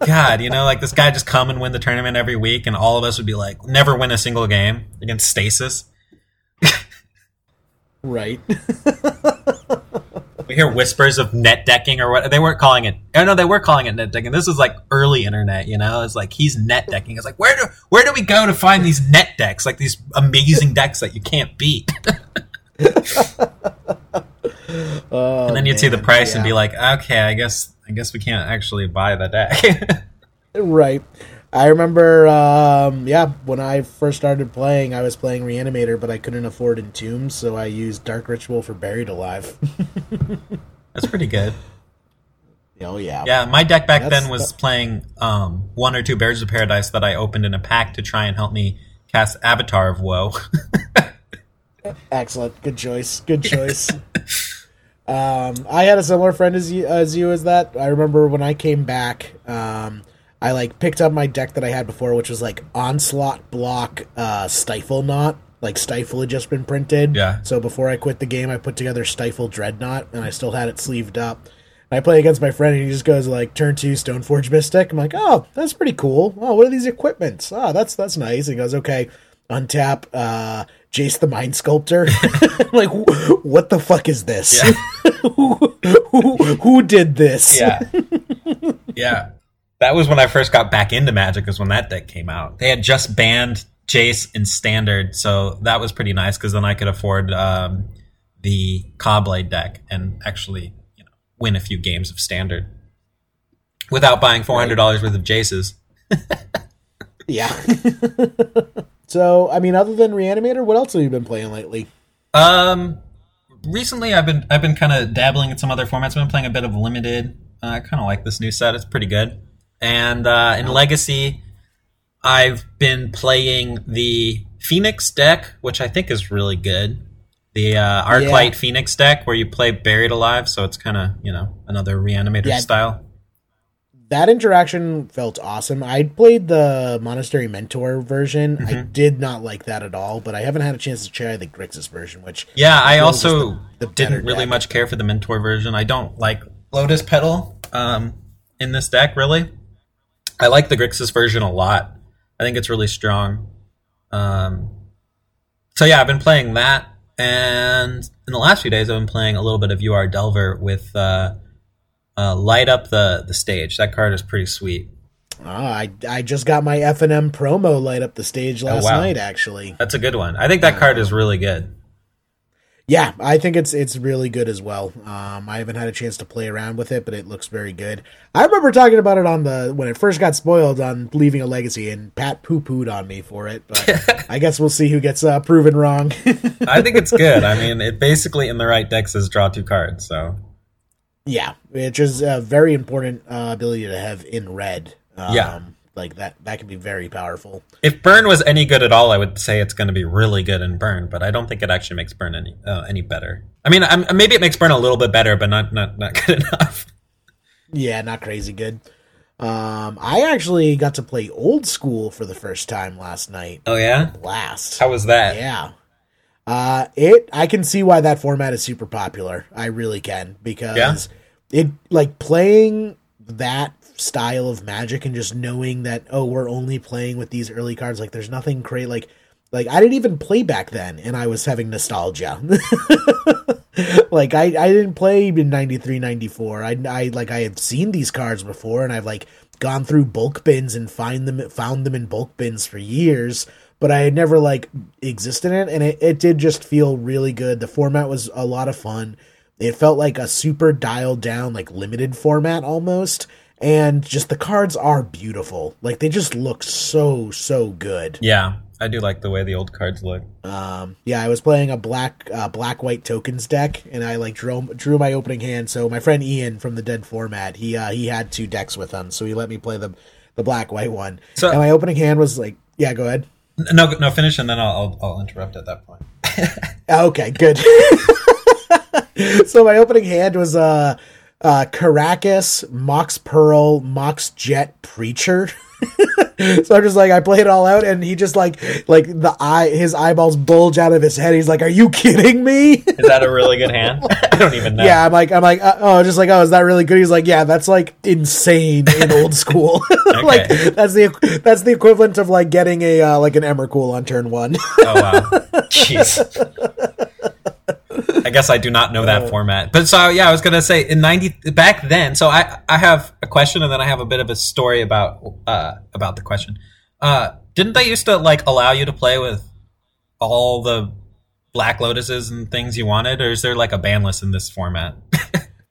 God, you know, like this guy just come and win the tournament every week, and all of us would be like, never win a single game against Stasis. Right. We hear whispers of net decking or what they weren't calling it. Oh no, they were calling it net decking. This is like early internet, you know? It's like he's net decking. It's like where do we go to find these net decks? Like these amazing decks that you can't beat. Oh, and then you'd see the price and be like, okay, I guess we can't actually buy the deck. Right. I remember, when I first started playing, I was playing Reanimator, but I couldn't afford Entomb, so I used Dark Ritual for Buried Alive. That's pretty good. Oh, yeah. Yeah, my deck back then was playing one or two Bears of Paradise that I opened in a pack to try and help me cast Avatar of Woe. Excellent. Good choice. I had a similar friend as you as that. I remember when I came back... I like picked up my deck that I had before, which was like Onslaught Block Stifle Knot. Like Stifle had just been printed. Yeah. So before I quit the game, I put together Stifle Dreadnought, and I still had it sleeved up. And I play against my friend, and he just goes like, turn two, Stoneforge Mystic. I'm like, oh, that's pretty cool. Oh, what are these equipments? Oh, that's nice. He goes, okay, untap Jace the Mind Sculptor. I'm like, what the fuck is this? Yeah. who did this? Yeah. Yeah. That was when I first got back into Magic, was when that deck came out. They had just banned Jace in Standard, so that was pretty nice because then I could afford the Cobblade deck and actually, you know, win a few games of Standard without buying $400 worth of Jaces. Yeah. So, I mean, other than Reanimator, what else have you been playing lately? Recently, I've been kind of dabbling in some other formats. I've been playing a bit of Limited. I kind of like this new set. It's pretty good. And in Legacy, I've been playing the Phoenix deck, which I think is really good. The Arclight Phoenix deck, where you play Buried Alive, so it's kind of, you know, another Reanimator style. That interaction felt awesome. I played the Monastery Mentor version. Mm-hmm. I did not like that at all, but I haven't had a chance to try the Grixis version, which... Yeah, I also didn't really much care for the Mentor version. I don't like Lotus Petal in this deck, really. I like the Grixis version a lot. I think it's really strong. So yeah, I've been playing that, and in the last few days, I've been playing a little bit of UR Delver with Light Up the Stage. That card is pretty sweet. Oh, I just got my F&M promo Light Up the Stage last night, actually. That's a good one. I think that card is really good. Yeah, I think it's really good as well. I haven't had a chance to play around with it, but it looks very good. I remember talking about it when it first got spoiled on Leaving a Legacy, and Pat poo-pooed on me for it, but I guess we'll see who gets proven wrong. I think it's good. I mean, it basically in the right deck says draw two cards, so... Yeah, which is a very important ability to have in red. Like, that can be very powerful. If Burn was any good at all, I would say it's going to be really good in Burn, but I don't think it actually makes Burn any better. I mean, maybe it makes Burn a little bit better, but not good enough. Yeah, not crazy good. I actually got to play Old School for the first time last night. Oh, yeah? Blast. How was that? Yeah. I can see why that format is super popular. I really can, because it, like, playing that style of Magic and just knowing that, oh, we're only playing with these early cards, like there's nothing crazy, like I didn't even play back then and I was having nostalgia. Like I didn't play in 93, 94. I had seen these cards before, and I've like gone through bulk bins and found them in bulk bins for years, but I had never like existed in it, and it did just feel really good. The format was a lot of fun. It felt like a super dialed down, like limited format almost. And just the cards are beautiful. Like they just look so, so good. Yeah. I do like the way the old cards look. Yeah, I was playing a black white tokens deck, and I like drew my opening hand. So my friend Ian from the Dead Format, he had two decks with him, so he let me play the black white one. So, and my opening hand was like, yeah, go ahead. No, finish, and then I'll interrupt at that point. Okay, good. So my opening hand was Caracas, Mox Pearl, Mox Jet, Preacher. So I'm just like, I play it all out, and he just like his eyeballs bulge out of his head. He's like, "Are you kidding me?" Is that a really good hand? I don't even know. Yeah, I'm like, oh, is that really good? He's like, yeah, that's like insane in old school. Like that's the equivalent of like getting a like an Emrakul on turn one. Oh wow, jeez. I guess I do not know that format. But so, yeah, I was going to say, back then, so I have a question, and then I have a bit of a story about the question. Didn't they used to, like, allow you to play with all the Black Lotuses and things you wanted, or is there, like, a ban list in this format?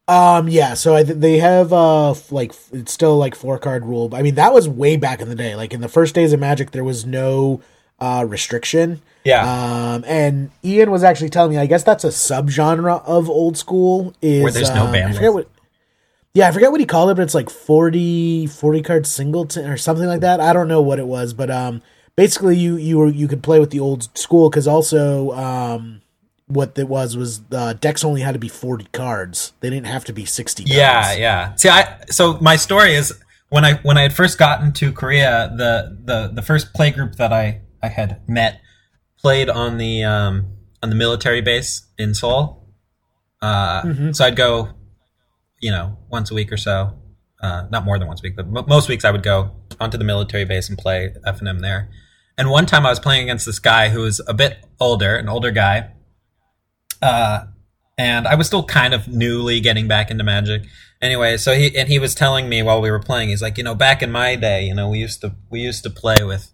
Yeah, so they have, it's still, like, four-card rule. I mean, that was way back in the day. Like, in the first days of Magic, there was no restriction. Yeah. And Ian was actually telling me, I guess that's a subgenre of old school is where there's no ban. I forget what he called it, but it's like 40 card singleton or something like that. I don't know what it was, but basically you could play with the old school, because also what it was decks only had to be 40 cards. They didn't have to be 60 cards. Yeah. See, so my story is when I had first gotten to Korea, the first playgroup that I had met played on the military base in Seoul. So I'd go, once a week or so, not more than once a week, but most weeks I would go onto the military base and play F&M there. And one time I was playing against this guy who was a bit older, an older guy. And I was still kind of newly getting back into Magic. Anyway, so he was telling me while we were playing, he's like, back in my day, we used to play with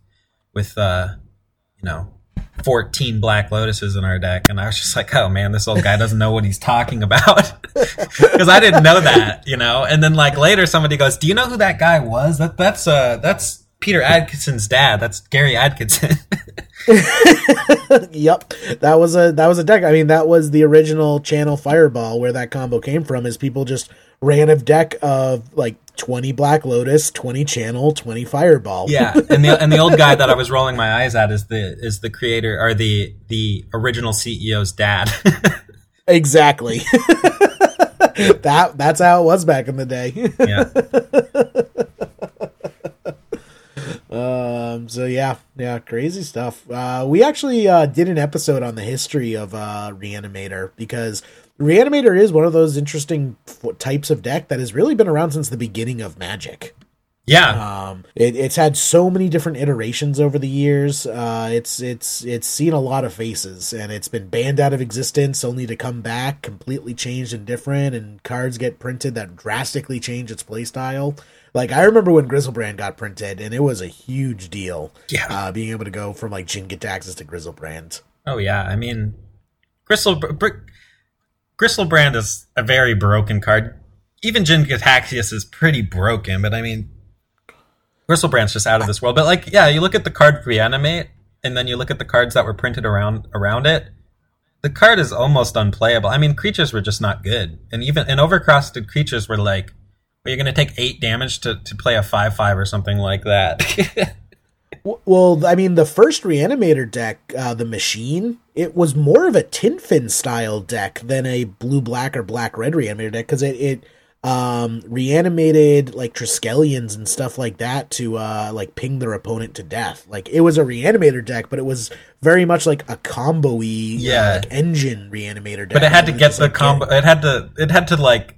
14 Black Lotuses in our deck, and I was just like, oh man, this old guy doesn't know what he's talking about, because I didn't know that, and then like later somebody goes, do you know who that guy was? That's Peter Atkinson's dad. That's Gary Atkinson. Yep. That was a deck. I mean, that was the original Channel Fireball, where that combo came from, is people just ran a deck of like 20 Black Lotus, 20 Channel, 20 Fireball. Yeah, and the old guy that I was rolling my eyes at is the creator, or the original CEO's dad. Exactly. That's how it was back in the day. Yeah. So yeah, crazy stuff. We actually did an episode on the history of Reanimator, because Reanimator is one of those interesting types of deck that has really been around since the beginning of Magic. Yeah. It's had so many different iterations over the years. It's seen a lot of faces, and it's been banned out of existence only to come back completely changed and different, and cards get printed that drastically change its playstyle. Like, I remember when Griselbrand got printed, and it was a huge deal. Yeah. Being able to go from, like, Jin-Git Taxes to Griselbrand. Oh, yeah. I mean, Griselbrand is a very broken card. Even Jin-Git Taxes is pretty broken, but I mean, Griselbrand's just out of this world. But like, yeah, you look at the card Reanimate, and then you look at the cards that were printed around it. The card is almost unplayable. I mean, creatures were just not good, and even overcrosted creatures were like, well, you're going to take 8 damage to play a 5/5 or something like that. Well, I mean, the first Reanimator deck, the Machine, it was more of a Tin Fin style deck than a blue-black or black-red Reanimator deck, because it reanimated, like, Triskelions and stuff like that to, like, ping their opponent to death. Like, it was a Reanimator deck, but it was very much, like, a combo-y, like, engine Reanimator deck. But it had to get the combo. It had to, like,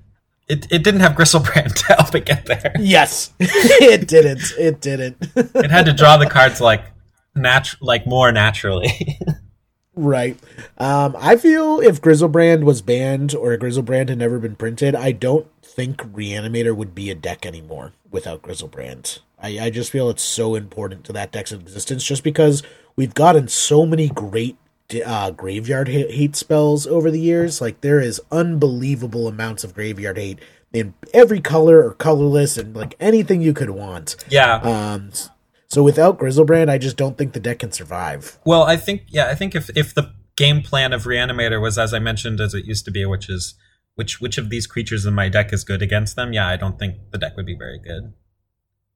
It didn't have Griselbrand to help it get there. Yes, it didn't. It had to draw the cards like more naturally. Right. I feel if Griselbrand was banned or Griselbrand had never been printed, I don't think Reanimator would be a deck anymore without Griselbrand. I just feel it's so important to that deck's existence just because we've gotten so many great graveyard hate spells over the years. Like, there is unbelievable amounts of graveyard hate in every color or colorless and, like, anything you could want. Yeah. So without Griselbrand, I just don't think the deck can survive. Well, I think if the game plan of Reanimator was, as I mentioned, as it used to be, which is which of these creatures in my deck is good against them, yeah, I don't think the deck would be very good.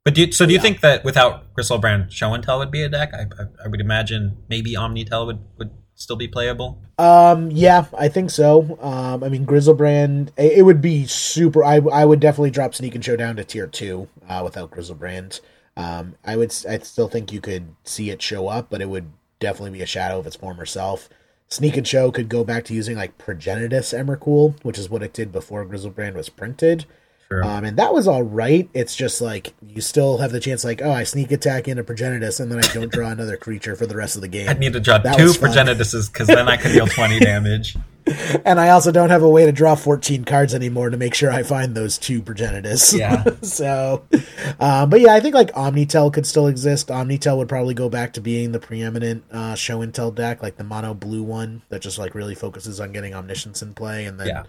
But do you think that without Griselbrand, Show and Tell would be a deck? I would imagine maybe Omnitel would still be playable. Yeah, I think so. I mean, Griselbrand, it would be super. I would definitely drop Sneak and Show down to tier 2 without Griselbrand. I still think you could see it show up, but it would definitely be a shadow of its former self. Sneak and Show could go back to using like Progenitus Emrakul, which is what it did before Griselbrand was printed. Sure. And that was all right. It's just like you still have the chance, like, oh, I sneak attack into Progenitus, and then I don't draw another creature for the rest of the game. I'd need to draw two Progenituses because then I could deal 20 damage. And I also don't have a way to draw 14 cards anymore to make sure I find those two Progenitus. Yeah. But yeah, I think like Omnitel could still exist. Omnitel would probably go back to being the preeminent Show and Tell deck, like the mono blue one that just like really focuses on getting Omniscience in play and then,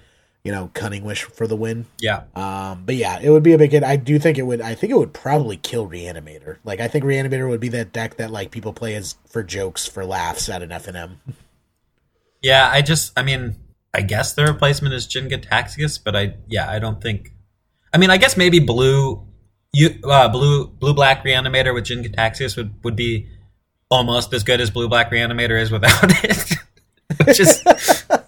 you know, Cunning Wish for the win. Yeah. But yeah, it would be a big hit. I do think it would probably kill Reanimator. Like, I think Reanimator would be that deck that like people play as for jokes, for laughs at an FNM. Yeah, I guess the replacement is Jhin Gitaxias, but I don't think. I mean, I guess maybe blue black Reanimator with Jhin Gitaxias would be almost as good as blue black Reanimator is without it. The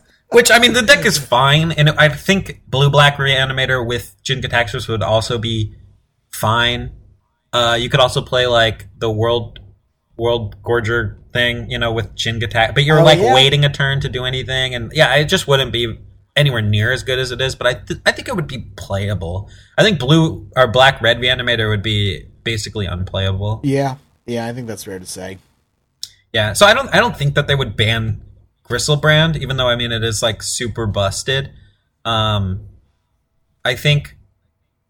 deck is fine, and I think blue black Reanimator with Jhin Gitaxias would also be fine. You could also play like the World Gorger thing, you know, with Jhin Gitaxias, but you're waiting a turn to do anything, and yeah, it just wouldn't be anywhere near as good as it is. But I think it would be playable. I think blue or black red Reanimator would be basically unplayable. Yeah, I think that's fair to say. Yeah, so I don't think that they would ban Griselbrand, even though I mean it is like super busted. I think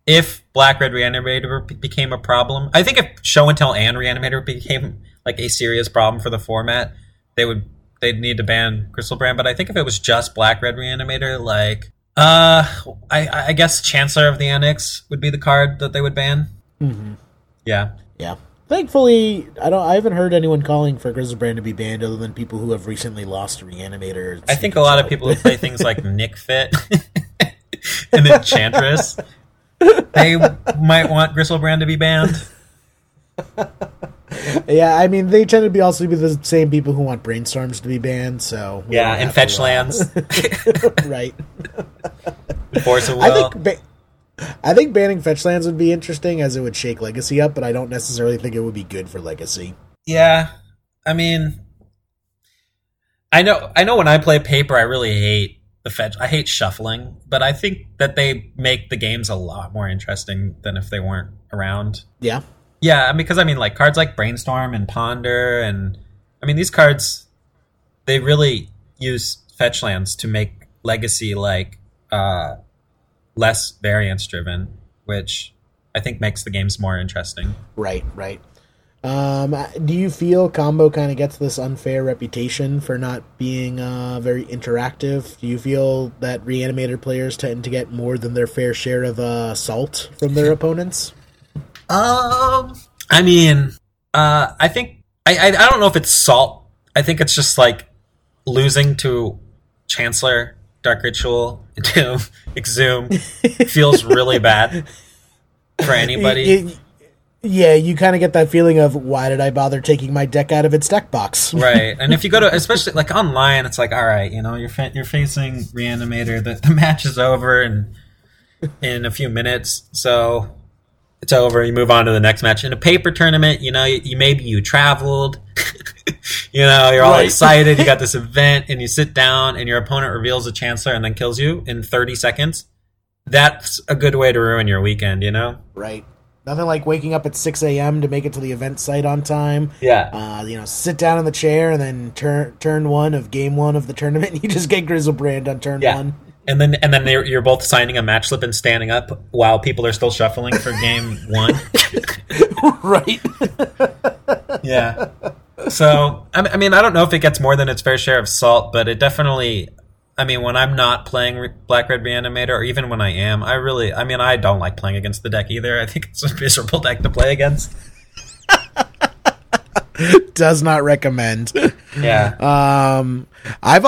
if black red Reanimator became a problem, I think if Show and Tell and Reanimator became like a serious problem for the format, they'd need to ban Griselbrand. But I think if it was just black red Reanimator, like I guess Chancellor of the Annex would be the card that they would ban. Mm-hmm. Yeah. Thankfully, I haven't heard anyone calling for Griselbrand to be banned other than people who have recently lost Reanimator. I think a lot of people who play things like Nikfit and Enchantress, they might want Griselbrand to be banned. Yeah, I mean, they tend to be also be the same people who want Brainstorms to be banned, so... Yeah, and Fetch Lands. Right. Force of Will. I think banning Fetch Lands would be interesting, as it would shake Legacy up, but I don't necessarily think it would be good for Legacy. Yeah, I mean... I know when I play Paper, I really hate the Fetch. I hate shuffling, but I think that they make the games a lot more interesting than if they weren't around. Yeah. Yeah, because, like, cards like Brainstorm and Ponder and... I mean, these cards, they really use fetch lands to make Legacy, like, less variance-driven, which I think makes the games more interesting. Right. Do you feel Combo kind of gets this unfair reputation for not being very interactive? Do you feel that Reanimator players tend to get more than their fair share of salt from their opponents? I think I don't know if it's salt. I think it's just like losing to Chancellor, Dark Ritual, Doom, Exhume feels really bad for anybody. Yeah, you kind of get that feeling of why did I bother taking my deck out of its deck box? Right, and if you go to especially like online, it's like all right, you know, you're facing Reanimator. The match is over in a few minutes, so. It's over. You move on to the next match. In a paper tournament, you know, you maybe you traveled, you know, you're all excited. You got this event, and you sit down, and your opponent reveals a Chancellor and then kills you in 30 seconds. That's a good way to ruin your weekend, you know? Right. Nothing like waking up at 6 a.m. to make it to the event site on time. Yeah. You know, sit down in the chair and then turn one of game one of the tournament, and you just get Griselbrand on turn one. And then you're both signing a match slip and standing up while people are still shuffling for game one. Right. Yeah. So, I mean, I don't know if it gets more than its fair share of salt, but it definitely... I mean, when I'm not playing Black Red Reanimator, or even when I am, I don't like playing against the deck either. I think it's a miserable deck to play against. Does not recommend. Yeah. I've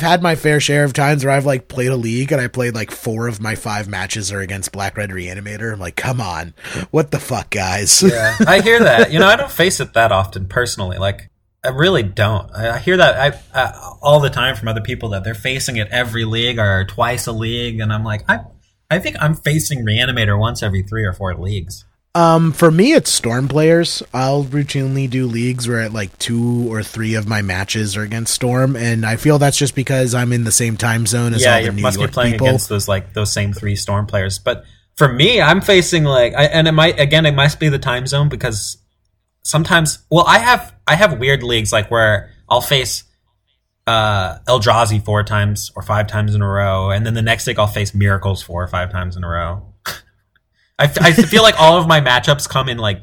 had my fair share of times where I've like played a league and I played like 4 of my 5 matches are against Black Red Reanimator. I'm like, come on, what the fuck, guys? Yeah, I hear that. You know, I don't face it that often personally. Like, I really don't. I hear that all the time from other people that they're facing it every league or twice a league, and I'm like, I think I'm facing Reanimator once every 3 or 4 leagues. For me, it's Storm players. I'll routinely do leagues where at like 2 or 3 of my matches are against Storm, and I feel that's just because I'm in the same time zone as all the New York people. Yeah, you must be playing against those same 3 Storm players. But for me, I'm facing it must be the time zone because. Sometimes, well, I have weird leagues like where I'll face Eldrazi 4 times or 5 times in a row, and then the next league I'll face Miracles 4 or 5 times in a row. I feel like all of my matchups come in like,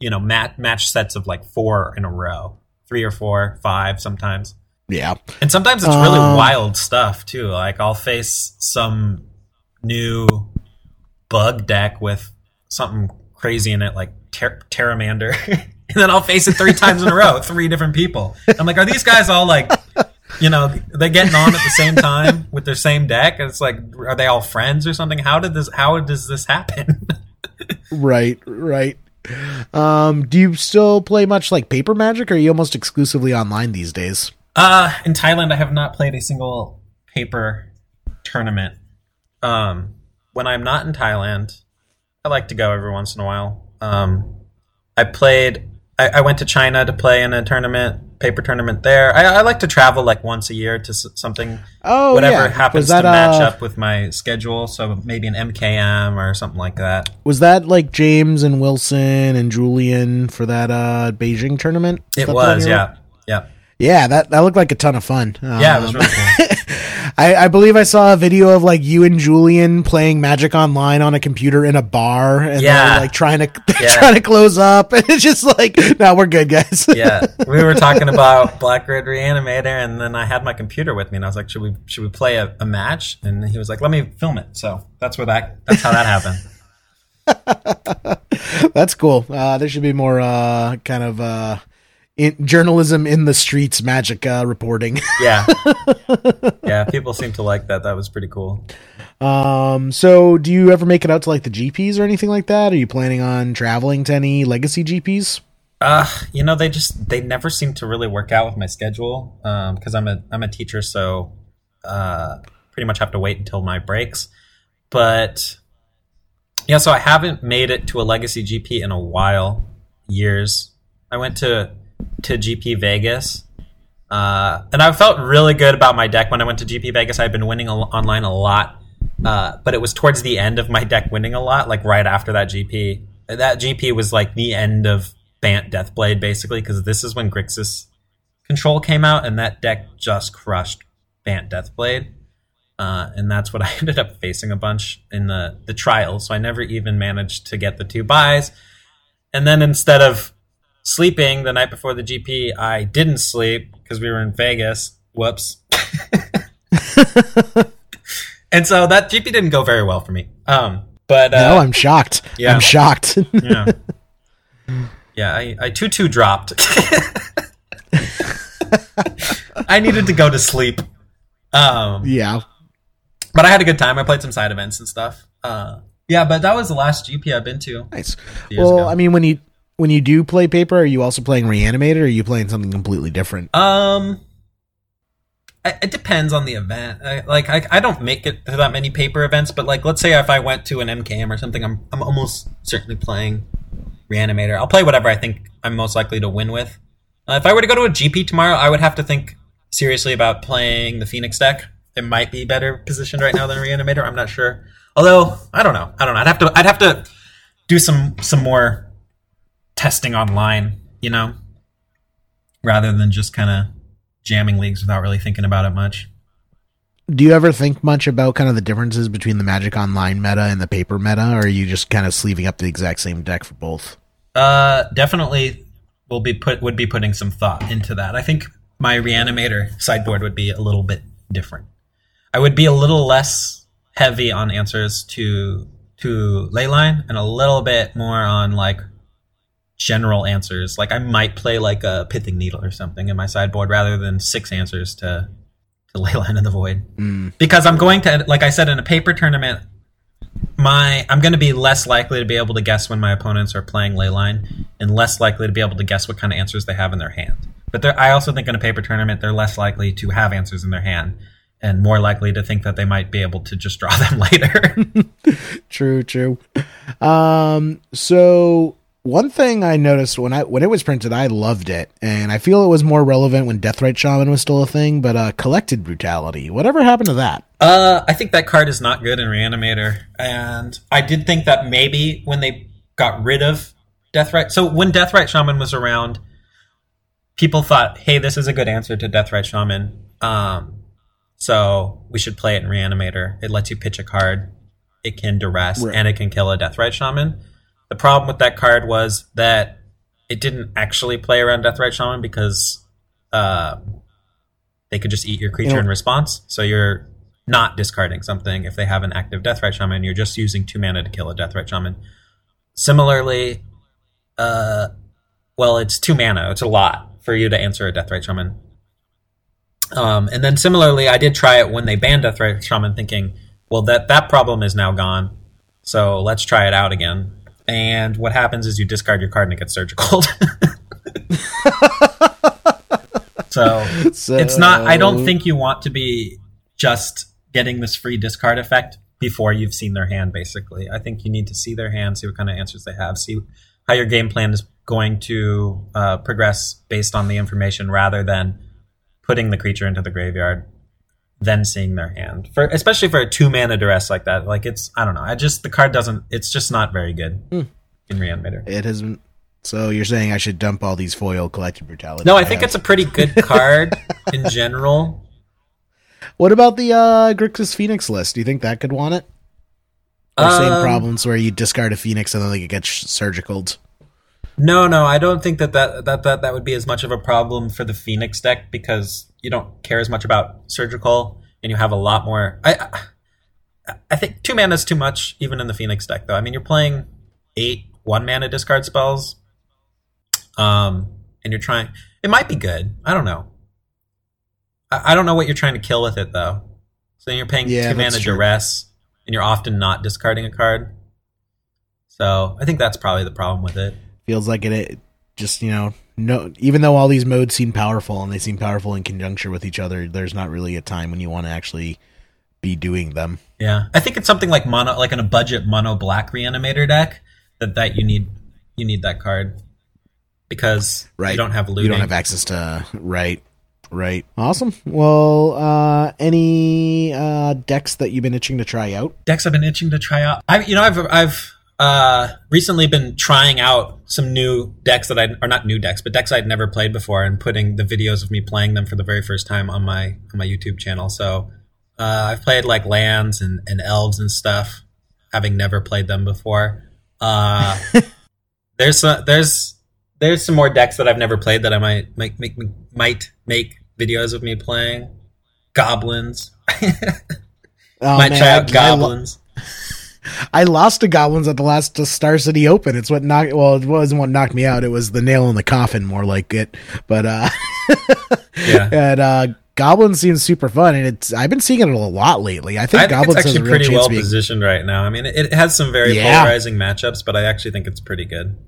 you know, match sets of like 4 in a row, 3 or 4, 5 sometimes. Yeah, and sometimes it's really wild stuff too. Like I'll face some new bug deck with something crazy in it, like Terramander, and then I'll face it 3 times in a row, 3 different people. I'm like, are these guys all like, you know, they're getting on at the same time with their same deck? And it's like, are they all friends or something? How does this happen? Right. Do you still play much like paper Magic, or are you almost exclusively online these days? In Thailand, I have not played a single paper tournament. When I'm not in Thailand, I like to go every once in a while. I went to China to play in a tournament, paper tournament there. I like to travel like once a year to something, happens to match up with my schedule. So maybe an MKM or something like that. Was that like James and Wilson and Julian for that Beijing tournament? It was, yeah. Yeah, that looked like a ton of fun. Yeah, it was really cool. I believe I saw a video of like you and Julian playing Magic Online on a computer in a bar, and they're like trying to close up, and it's just like, no, we're good, guys. Yeah, we were talking about Black Red Reanimator, and then I had my computer with me, and I was like, should we play a match? And he was like, let me film it. So that's how that happened. That's cool. There should be more kind of. Journalism in the streets, Magic reporting. Yeah, people seem to like that. That was pretty cool. So do you ever make it out to like the GPs or anything like that? Are you planning on traveling to any legacy GPs? You know, they never seem to really work out with my schedule because I'm a teacher, so pretty much have to wait until my breaks. But yeah, so I haven't made it to a legacy GP in a while, years. I went to GP Vegas, and I felt really good about my deck when I went to GP Vegas. I had been winning online a lot, but it was towards the end of my deck winning a lot, like right after that GP. That GP was like the end of Bant Deathblade, basically, because this is when Grixis Control came out, and that deck just crushed Bant Deathblade, and that's what I ended up facing a bunch in the trials, so I never even managed to get the 2 buys. And then instead of sleeping the night before the GP, I didn't sleep because we were in Vegas. Whoops. And so that GP didn't go very well for me. No, I'm shocked. Yeah. I'm shocked. Yeah. Yeah, I 2-2 dropped. I needed to go to sleep. Yeah. But I had a good time. I played some side events and stuff. Yeah, but that was the last GP I've been to. Nice. Well, ago. I mean, when you do play paper, are you also playing Reanimator, or are you playing something completely different? It depends on the event. I don't make it to that many paper events, but like, let's say if I went to an MKM or something, I'm almost certainly playing Reanimator. I'll play whatever I think I'm most likely to win with. If I were to go to a GP tomorrow, I would have to think seriously about playing the Phoenix deck. It might be better positioned right now than Reanimator. I'm not sure. Although I don't know. I'd have to do some more testing online, you know, rather than just kind of jamming leagues without really thinking about it much. Do you ever think much about kind of the differences between the Magic Online meta and the paper meta, or are you just kind of sleeving up the exact same deck for both? Definitely would be putting some thought into that. I think my Reanimator sideboard would be a little bit different. I would be a little less heavy on answers to Leyline and a little bit more on like general answers. Like I might play like a Pithing Needle or something in my sideboard rather than six answers to Leyline of the Void. Because I'm going to, like I said, in a paper tournament, I'm going to be less likely to be able to guess when my opponents are playing Leyline and less likely to be able to guess what kind of answers they have in their hand. But I also think in a paper tournament, they're less likely to have answers in their hand and more likely to think that they might be able to just draw them later. True. So one thing I noticed when it was printed, I loved it, and I feel it was more relevant when Deathrite Shaman was still a thing, but Collected Brutality, whatever happened to that? I think that card is not good in Reanimator, and I did think that maybe when they got rid of Deathrite... So when Deathrite Shaman was around, people thought, hey, this is a good answer to Deathrite Shaman, so we should play it in Reanimator. It lets you pitch a card, it can duress, right, and it can kill a Deathrite Shaman. The problem with that card was that it didn't actually play around Deathrite Shaman because they could just eat your creature in response. So you're not discarding something if they have an active Deathrite Shaman. You're just using 2 mana to kill a Deathrite Shaman. Similarly, it's 2 mana. It's a lot for you to answer a Deathrite Shaman. And then similarly, I did try it when they banned Deathrite Shaman thinking, well, that problem is now gone. So let's try it out again. And what happens is you discard your card and it gets surgical. so it's not... I don't think you want to be just getting this free discard effect before you've seen their hand, basically. I think you need to see their hand, see what kind of answers they have, see how your game plan is going to progress based on the information rather than putting the creature into the graveyard, then seeing their hand, especially for a 2 mana duress like that. Like it's, I don't know. The card doesn't, it's just not very good in Reanimator. It hasn't. So you're saying I should dump all these foil Collected Brutality? No, I think it's a pretty good card in general. What about the Grixis Phoenix list? Do you think that could want it? Or same problems where you discard a Phoenix and then it gets surgicaled? No, I don't think that would be as much of a problem for the Phoenix deck because you don't care as much about surgical and you have a lot more... I think 2 mana is too much even in the Phoenix deck, though. I mean, you're playing 8 1-mana discard spells and you're trying... It might be good. I don't know. I don't know what you're trying to kill with it, though. So you're paying 2 mana duress and you're often not discarding a card. So I think that's probably the problem with it. Feels like it just, you know, no. Even though all these modes seem powerful and they seem powerful in conjunction with each other, there's not really a time when you want to actually be doing them. Yeah, I think it's something like mono, like in a budget mono black Reanimator deck that you need that card because you don't have looting. You don't have access to right. Awesome. Well, any decks that you've been itching to try out? Decks I've been itching to try out. I've recently been trying out some new decks that are not new decks, but decks I'd never played before, and putting the videos of me playing them for the very first time on my YouTube channel. So I've played like lands and elves and stuff, having never played them before. There's some more decks that I've never played that I might make videos of me playing. Goblins, goblins. I lost to goblins at the last Star City Open. It's what knocked... Well, it wasn't what knocked me out. It was the nail in the coffin, more like it. But yeah. And goblins seems super fun, and I've been seeing it a lot lately. I think goblins is actually pretty well positioned right now. I mean, it has some very polarizing matchups, but I actually think it's pretty good.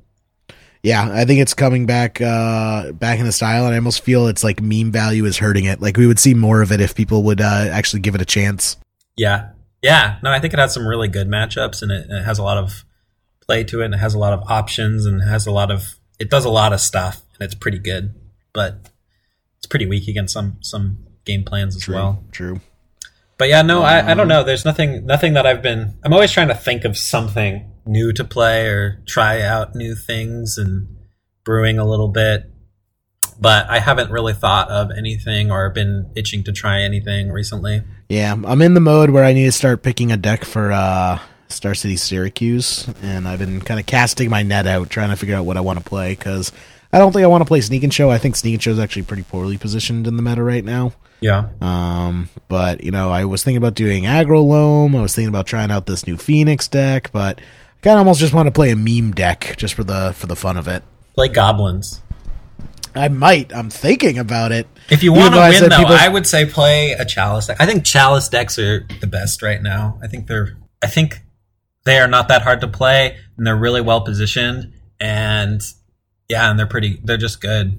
Yeah, I think it's coming back in the style, and I almost feel it's like meme value is hurting it. Like we would see more of it if people would actually give it a chance. Yeah. Yeah, no, I think it has some really good matchups, and it has a lot of play to it, and it has a lot of options, and it does a lot of stuff, and it's pretty good, but it's pretty weak against some game plans as well. True. But yeah, no, I don't know. There's nothing that I'm always trying to think of something new to play or try out new things and brewing a little bit. But I haven't really thought of anything or been itching to try anything recently. Yeah, I'm in the mode where I need to start picking a deck for Star City Syracuse, and I've been kind of casting my net out, trying to figure out what I want to play, because I don't think I want to play Sneak and Show. I think Sneak and Show is actually pretty poorly positioned in the meta right now. Yeah. But, you know, I was thinking about doing Aggro Loam. I was thinking about trying out this new Phoenix deck, but I kind of almost just want to play a meme deck just for the fun of it. Play Goblins. I might. I'm thinking about it. If you want to win, though, I would say play a Chalice deck. I think Chalice decks are the best right now. I think they are not that hard to play, and they're really well positioned. And yeah, and they're just good.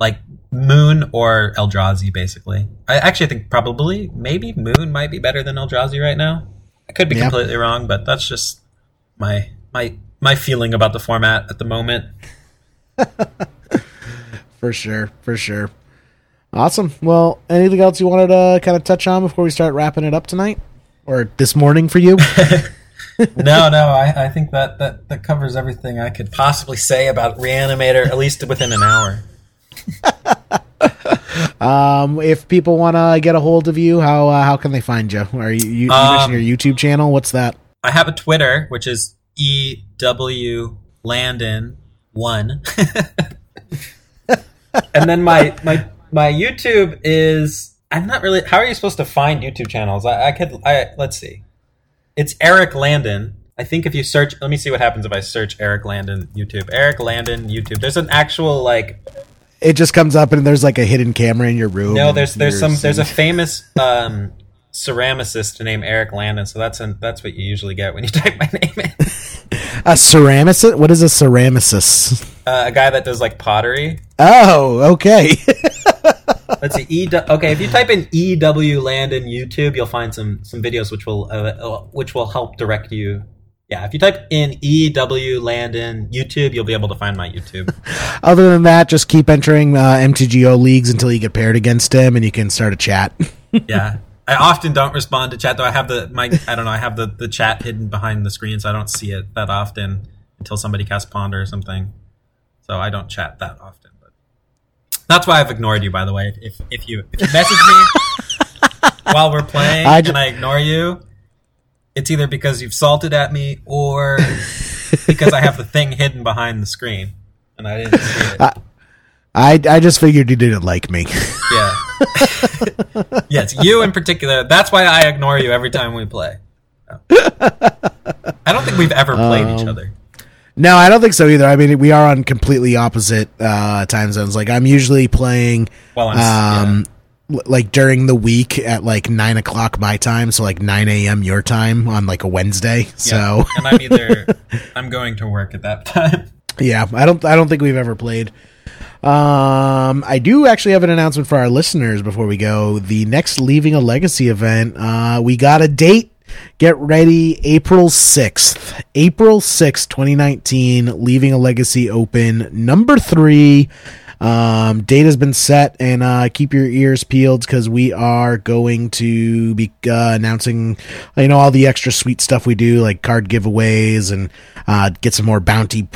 Like Moon or Eldrazi, basically. I actually think probably, maybe Moon might be better than Eldrazi right now. I could be completely wrong, but that's just my feeling about the format at the moment. For sure. Awesome. Well, anything else you wanted to kind of touch on before we start wrapping it up tonight? Or this morning for you? No. I think that covers everything I could possibly say about Reanimator, at least within an hour. If people want to get a hold of you, how can they find you? Are you mentioned your YouTube channel? What's that? I have a Twitter, which is EW Landon 1. And then my YouTube is, I'm not really, how are you supposed to find YouTube channels? I let's see. It's Eric Landon. I think if you search, let me see what happens if I search Eric Landon YouTube. Eric Landon YouTube. There's an actual, like, it just comes up and there's like a hidden camera in your room. No, there's a famous ceramicist named Eric Landon, so that's what you usually get when you type my name in. A ceramicist? What is a ceramicist? A guy that does like pottery. Oh, okay. Let's see. Okay, if you type in EW Landon YouTube, you'll find some videos which will help direct you. Yeah, if you type in EW Landon YouTube, you'll be able to find my YouTube. Other than that, just keep entering MTGO leagues until you get paired against him, and you can start a chat. Yeah. I often don't respond to chat, though. I have the chat hidden behind the screen, so I don't see it that often until somebody casts Ponder or something. So I don't chat that often. But that's why I've ignored you, by the way. If you message me while we're playing and I ignore you, it's either because you've salted at me or because I have the thing hidden behind the screen and I didn't see it. I just figured you didn't like me. Yeah. Yes, you in particular. That's why I ignore you every time we play. No. I don't think we've ever played each other. No, I don't think so either. I mean, we are on completely opposite time zones. Like, I'm usually playing like during the week at like 9 o'clock my time, so like 9 a.m. your time on like a Wednesday. Yeah. So, and I'm going to work at that time. Yeah, I don't think we've ever played. I do actually have an announcement for our listeners before we go. The next Leaving a Legacy event, we got a date. Get ready, April 6th, 2019, Leaving a Legacy Open number 3. Date has been set, and keep your ears peeled because we are going to be announcing, you know, all the extra sweet stuff we do, like card giveaways and get some more bounties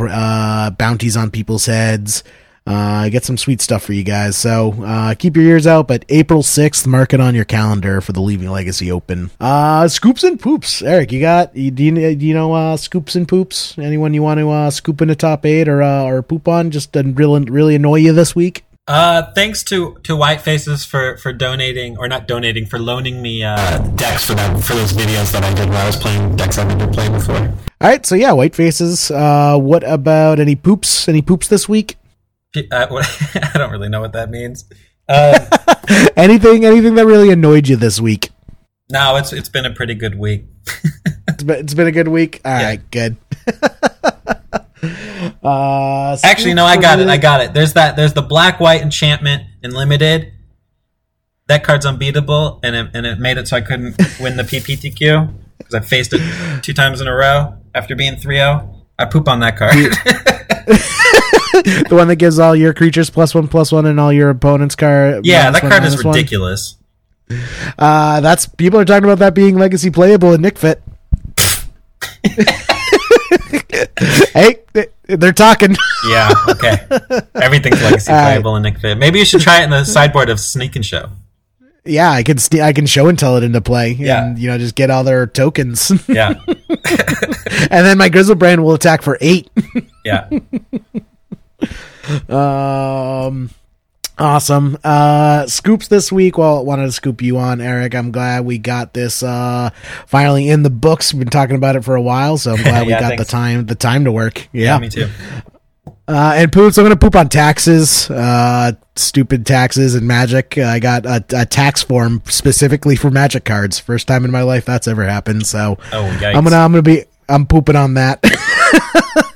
on people's heads. Get some sweet stuff for you guys. So keep your ears out, but April 6th, mark it on your calendar for the Leaving Legacy Open. Scoops and Poops. Eric, do you know Scoops and Poops? Anyone you want to scoop into top 8 or poop on just didn't really annoy you this week? Thanks to White Faces for donating, or not donating, for loaning me decks for those videos that I did while I was playing decks I've never played before. All right, so yeah, White Faces. What about any poops? Any poops this week? I don't really know what that means. Anything that really annoyed you this week? No, it's been a pretty good week. It's been a good week? All right, good. Actually, no, I got it. There's the black-white enchantment in Limited. That card's unbeatable, and it made it so I couldn't win the PPTQ because I faced it 2 times in a row after being 3-0. I poop on that card. The one that gives all your creatures +1/+1 and all your opponent's card. Yeah, that card is ridiculous. People are talking about that being legacy playable in NickFit. Hey, they're talking. Yeah, okay. Everything's legacy playable in Nick Fit. Maybe you should try it in the sideboard of Sneak and Show. Yeah, I can show Intel into play, yeah, and just get all their tokens. Yeah. And then my Griselbrand will attack for 8. Yeah. Awesome. Scoops this week. Well, I wanted to scoop you on, Eric. I'm glad we got this finally in the books. We've been talking about it for a while, so I'm glad we got the time to work. Yeah, me too. And poops, I'm going to poop on taxes, stupid taxes and magic. I got a tax form specifically for magic cards. First time in my life that's ever happened. So yikes. I'm pooping on that.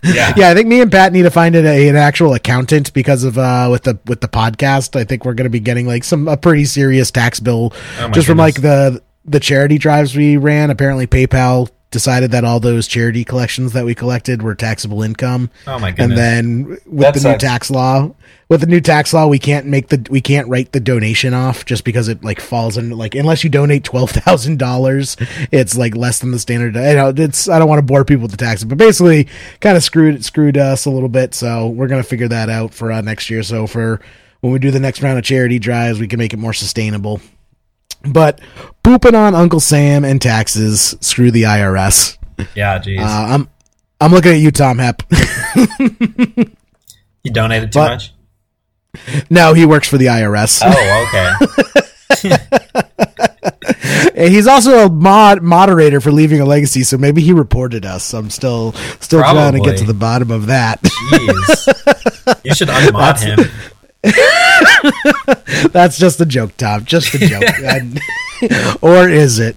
Yeah, I think me and Pat need to find an actual accountant because of with the podcast. I think we're going to be getting a pretty serious tax bill from the charity drives we ran. Apparently, PayPal decided that all those charity collections that we collected were taxable income. Oh my goodness! And then with the new tax law, we can't write the donation off just because it falls in unless you donate $12,000, it's less than the standard. I don't want to bore people with the taxes, but basically kind of screwed us a little bit. So we're gonna figure that out for next year. So for when we do the next round of charity drives, we can make it more sustainable. But pooping on Uncle Sam and taxes, screw the IRS. Yeah, geez. I'm looking at you, Tom Hepp. You donated too much? No, he works for the IRS. Oh, okay. He's also a moderator for Leaving a Legacy, so maybe he reported us. I'm still trying to get to the bottom of that. Jeez. You should unmod him. That's just a joke, Tom. Just a joke. Or is it?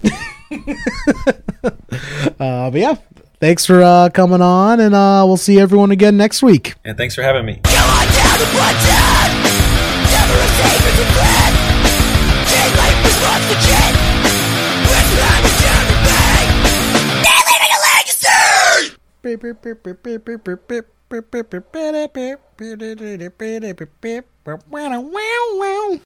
But yeah, thanks for coming on, and we'll see everyone again next week. And thanks for having me. Come on down and watch out. Never a sacred to plan. Chain life was lost for chain. We're climbing down the bank. They're leaving a legacy! Beep, beep, beep, beep, beep, beep, beep, beep. Wow, wow, wow.